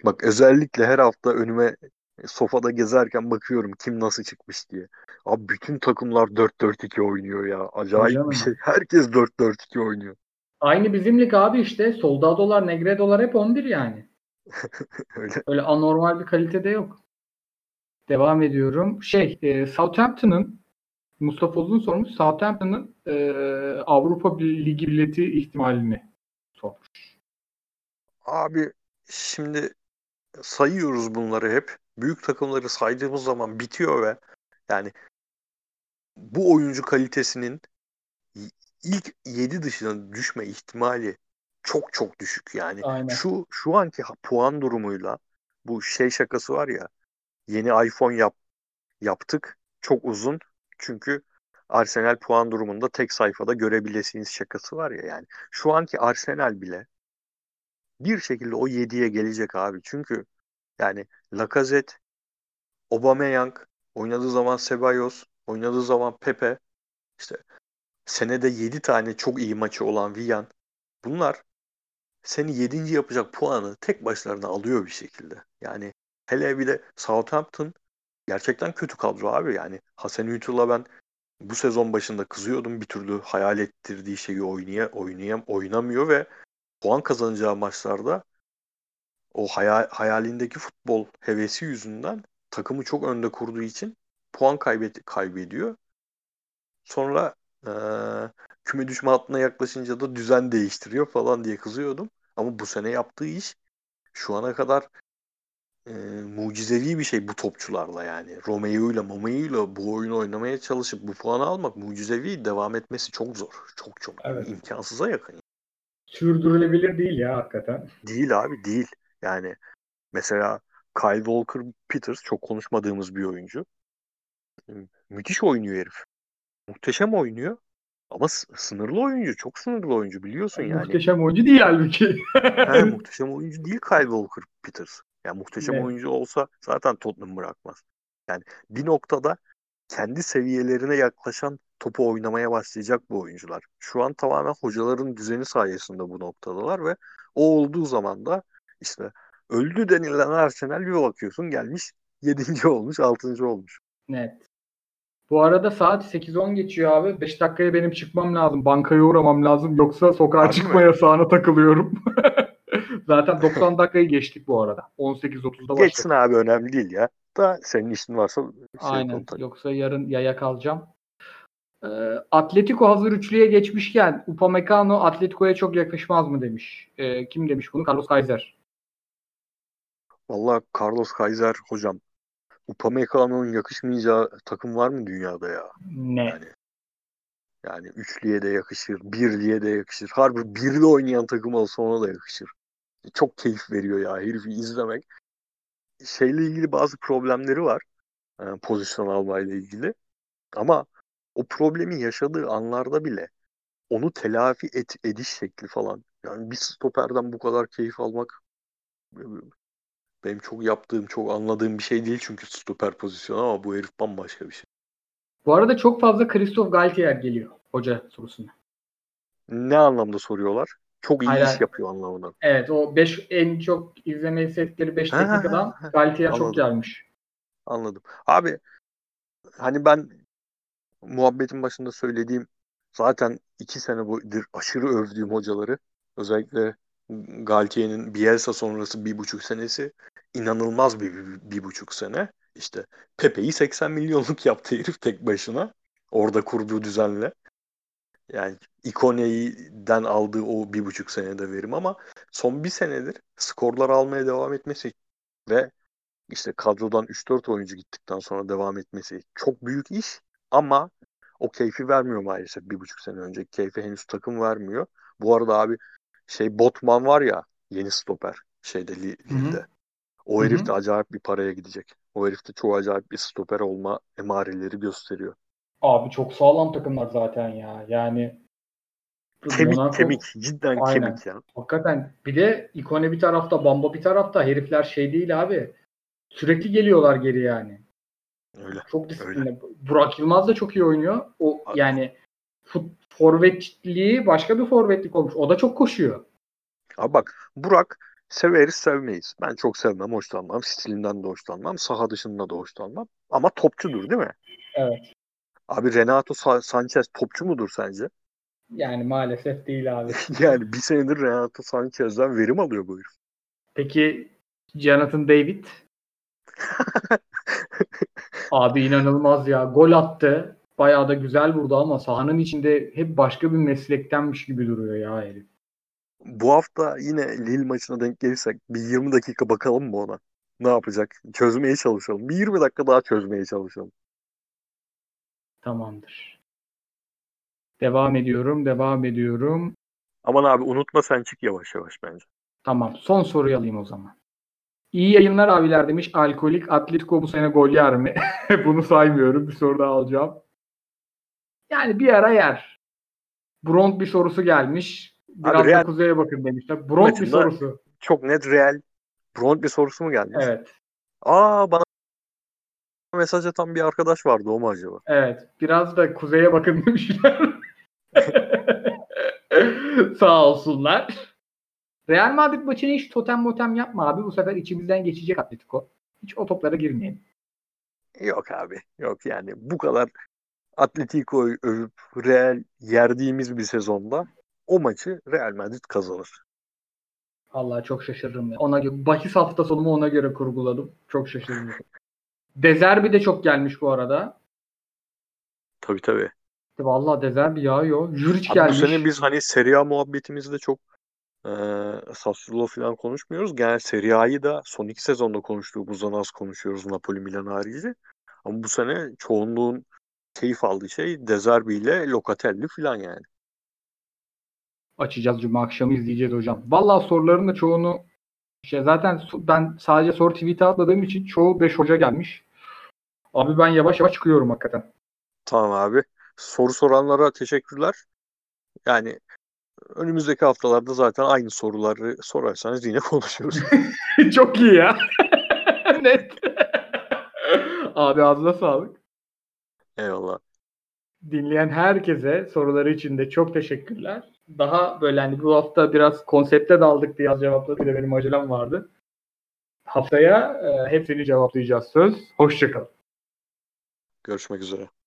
Bak özellikle her hafta önüme sofada gezerken bakıyorum kim nasıl çıkmış diye. Abi bütün takımlar dört dört iki oynuyor ya. Acayip Hocam. bir şey. Herkes dört dört iki oynuyor. Aynı bizimlik abi işte. Soldadolar, Negredolar hep on bir yani. Öyle. Öyle anormal bir kalitede yok. Devam ediyorum. Şey, Southampton'ın Mustafa Uzun sormuş. Southampton'ın e, Avrupa Ligi bileti ihtimalini sormuş. Abi şimdi sayıyoruz bunları hep. Büyük takımları saydığımız zaman bitiyor ve yani bu oyuncu kalitesinin ilk yedi dışına düşme ihtimali çok çok düşük yani. Aynen. Şu şu anki puan durumuyla bu şey şakası var ya, yeni iPhone yap, yaptık çok uzun çünkü Arsenal puan durumunda tek sayfada görebilirsiniz şakası var ya, yani şu anki Arsenal bile bir şekilde o yediye gelecek abi. Çünkü yani Lacazette, Aubameyang, oynadığı zaman Ceballos, oynadığı zaman Pepe, işte senede yedi tane çok iyi maçı olan Vian, bunlar seni yedinci yapacak puanı tek başlarına alıyor bir şekilde. Yani hele bir de Southampton gerçekten kötü kadro abi. Yani Hasan Hütür'la ben bu sezon başında kızıyordum, bir türlü hayal ettirdiği şeyi oynaya, oynayam, oynamıyor ve puan kazanacağı maçlarda o hayal, hayalindeki futbol hevesi yüzünden takımı çok önde kurduğu için puan kaybet, kaybediyor. Sonra ee, küme düşme hattına yaklaşınca da düzen değiştiriyor falan diye kızıyordum. Ama bu sene yaptığı iş şu ana kadar ee, mucizevi bir şey bu topçularla yani. Romeo'yla, Momeo'yla bu oyunu oynamaya çalışıp bu puanı almak mucizevi, devam etmesi çok zor. Çok çok evet. imkansıza yakın. Sürdürülebilir değil ya hakikaten. Değil abi değil. Yani mesela Kyle Walker-Peters çok konuşmadığımız bir oyuncu. Müthiş oynuyor herif. Muhteşem oynuyor. Ama sınırlı oyuncu. Çok sınırlı oyuncu biliyorsun yani. Muhteşem oyuncu değil halbuki. He, muhteşem oyuncu değil Kyle Walker-Peters. Yani muhteşem evet. oyuncu olsa zaten Tottenham bırakmaz. Yani bir noktada kendi seviyelerine yaklaşan topu oynamaya başlayacak bu oyuncular. Şu an tamamen hocaların düzeni sayesinde bu noktadalar ve o olduğu zaman da işte öldü denilen Arsenal bir bakıyorsun gelmiş yedinci olmuş, altıncı olmuş. Evet. Bu arada saat sekiz on geçiyor abi. beş dakikaya benim çıkmam lazım. Bankaya uğramam lazım. Yoksa sokağa Harbi çıkma mi? yasağına takılıyorum. Zaten doksan dakikayı geçtik bu arada. on sekiz otuzda başladık. Geçsin abi, önemli değil ya. Da senin işin varsa şey Aynen. Kontak. Yoksa yarın yaya kalacağım. E, Atletico hazır üçlüye geçmişken Upamecano Atletico'ya çok yakışmaz mı demiş. E, kim demiş bunu? Carlos Kaiser. Vallahi Carlos Kaiser hocam. Upamecano'nun yakışmayacağı takım var mı dünyada ya? Ne? Yani, yani üçlüye de yakışır, birliğe de yakışır. Harbi birli oynayan takım olsa ona da yakışır. Çok keyif veriyor ya herifi izlemek. Şeyle ilgili bazı problemleri var. Yani pozisyon almayla ilgili. Ama o problemi yaşadığı anlarda bile onu telafi et, ediş şekli falan. Yani bir stoperden bu kadar keyif almak benim çok yaptığım, çok anladığım bir şey değil çünkü stoper pozisyonu, ama bu herif bambaşka bir şey. Bu arada çok fazla Christophe Galtier geliyor hoca sorusuna. Ne anlamda soruyorlar? Çok iyi Hayır. iş yapıyor anlamında. Evet, o beş en çok izlemeyi sevdikleri beş teknik adam Galtier anladım. Çok gelmiş. Anladım. Abi hani ben muhabbetin başında söylediğim, zaten iki sene boyunca aşırı övdüğüm hocaları, özellikle Galtier'in Bielsa sonrası bir buçuk senesi inanılmaz bir, bir, bir buçuk sene. İşte Pepe'yi seksen milyonluk yaptı herif tek başına. Orada kurduğu düzenle. Yani İkone'den aldığı o bir buçuk senede verim, ama son bir senedir skorlar almaya devam etmesi ve işte kadrodan üç dört oyuncu gittikten sonra devam etmesi çok büyük iş, ama o keyfi vermiyor maalesef bir buçuk sene önceki keyfi henüz takım vermiyor. Bu arada abi şey Botman var ya, yeni stoper şeyde ligde. O herif de acayip bir paraya gidecek. O herif de çok acayip bir stoper olma emareleri gösteriyor. Abi çok sağlam takımlar zaten ya. Yani kemik Monaco, kemik cidden aynen. kemik ya. Hakikaten bir de ikone bir tarafta, Bamba bir tarafta, herifler şey değil abi. Sürekli geliyorlar geri yani. Öyle. Çok disiplinli. Burak Yılmaz da çok iyi oynuyor. O abi. Yani fut, forvetliği başka bir forvetlik olmuş. O da çok koşuyor. Abi bak Burak severiz sevmeyiz. Ben çok sevmem, hoşlanmam. Stilinden de hoşlanmam. Saha dışında da hoşlanmam. Ama topçudur değil mi? Evet. Abi Renato Sanchez topçu mudur sence? Yani maalesef değil abi. Yani bir senedir Renato Sanchez'den verim alıyor bu herif. Peki Jonathan David? Abi inanılmaz ya. Gol attı. Bayağı da güzel vurdu, ama sahanın içinde hep başka bir meslektenmiş gibi duruyor ya herif. Bu hafta yine Lille maçına denk gelirsek bir yirmi dakika bakalım mı ona? Ne yapacak? Çözmeye çalışalım. Bir yirmi dakika daha çözmeye çalışalım. Tamamdır. Devam ediyorum, devam ediyorum. Aman abi unutma, sen çık yavaş yavaş bence. Tamam, son soruyu alayım o zaman. İyi yayınlar abiler demiş. Alkolik Atletico bu sene gol yer mi? Bunu saymıyorum, bir soru daha alacağım. Yani bir ara yer. Bront bir sorusu gelmiş. Biraz abi, da Real... kuzeye bakın demişler. Bront bir sorusu. Çok net Real. Bront bir sorusu mu geldi? Evet. Aa bana mesaj atan bir arkadaş vardı, o mu acaba? Evet. Biraz da kuzeye bakın demişler. Sağ olsunlar. Real Madrid maçını hiç totem motem yapma abi. Bu sefer içimizden geçecek Atletico. Hiç o toplara girmeyin. Yok abi. Yok yani. Bu kadar Atletico'yu övüp Real yerdiğimiz bir sezonda o maçı Real Madrid kazanır. Vallahi çok şaşırırım. Ya. Ona göre, bahis hafta sonumu ona göre kurguladım. Çok şaşırırım. Dezerbi de çok gelmiş bu arada. Tabii tabii. Vallahi Dezerbi yağıyor. Juric abi gelmiş. Bu sene biz hani Serie A muhabbetimizde çok e, Sassuolo falan konuşmuyoruz. Genel Serie A'yı da son iki sezonda konuştuğumuzdan az konuşuyoruz, Napoli Milan harici. Ama bu sene çoğunluğun keyif aldığı şey Dezerbi ile Locatelli falan yani. Açacağız cuma akşamı, izleyeceğiz hocam. Vallahi soruların da çoğunu İşte zaten ben sadece soru tweet'e atladığım için çoğu beş hoca gelmiş. Abi ben yavaş yavaş çıkıyorum hakikaten. Tamam abi. Soru soranlara teşekkürler. Yani önümüzdeki haftalarda zaten aynı soruları sorarsanız yine konuşuyoruz. Çok iyi ya. Net. Abi ağzına sağlık. Eyvallah. Dinleyen herkese soruları için de çok teşekkürler. Daha böyle hani bu hafta biraz konsepte daldık diye az cevapladık. Bir de benim acelem vardı. Haftaya e, hepsini cevaplayacağız söz. Hoşçakalın. Görüşmek üzere.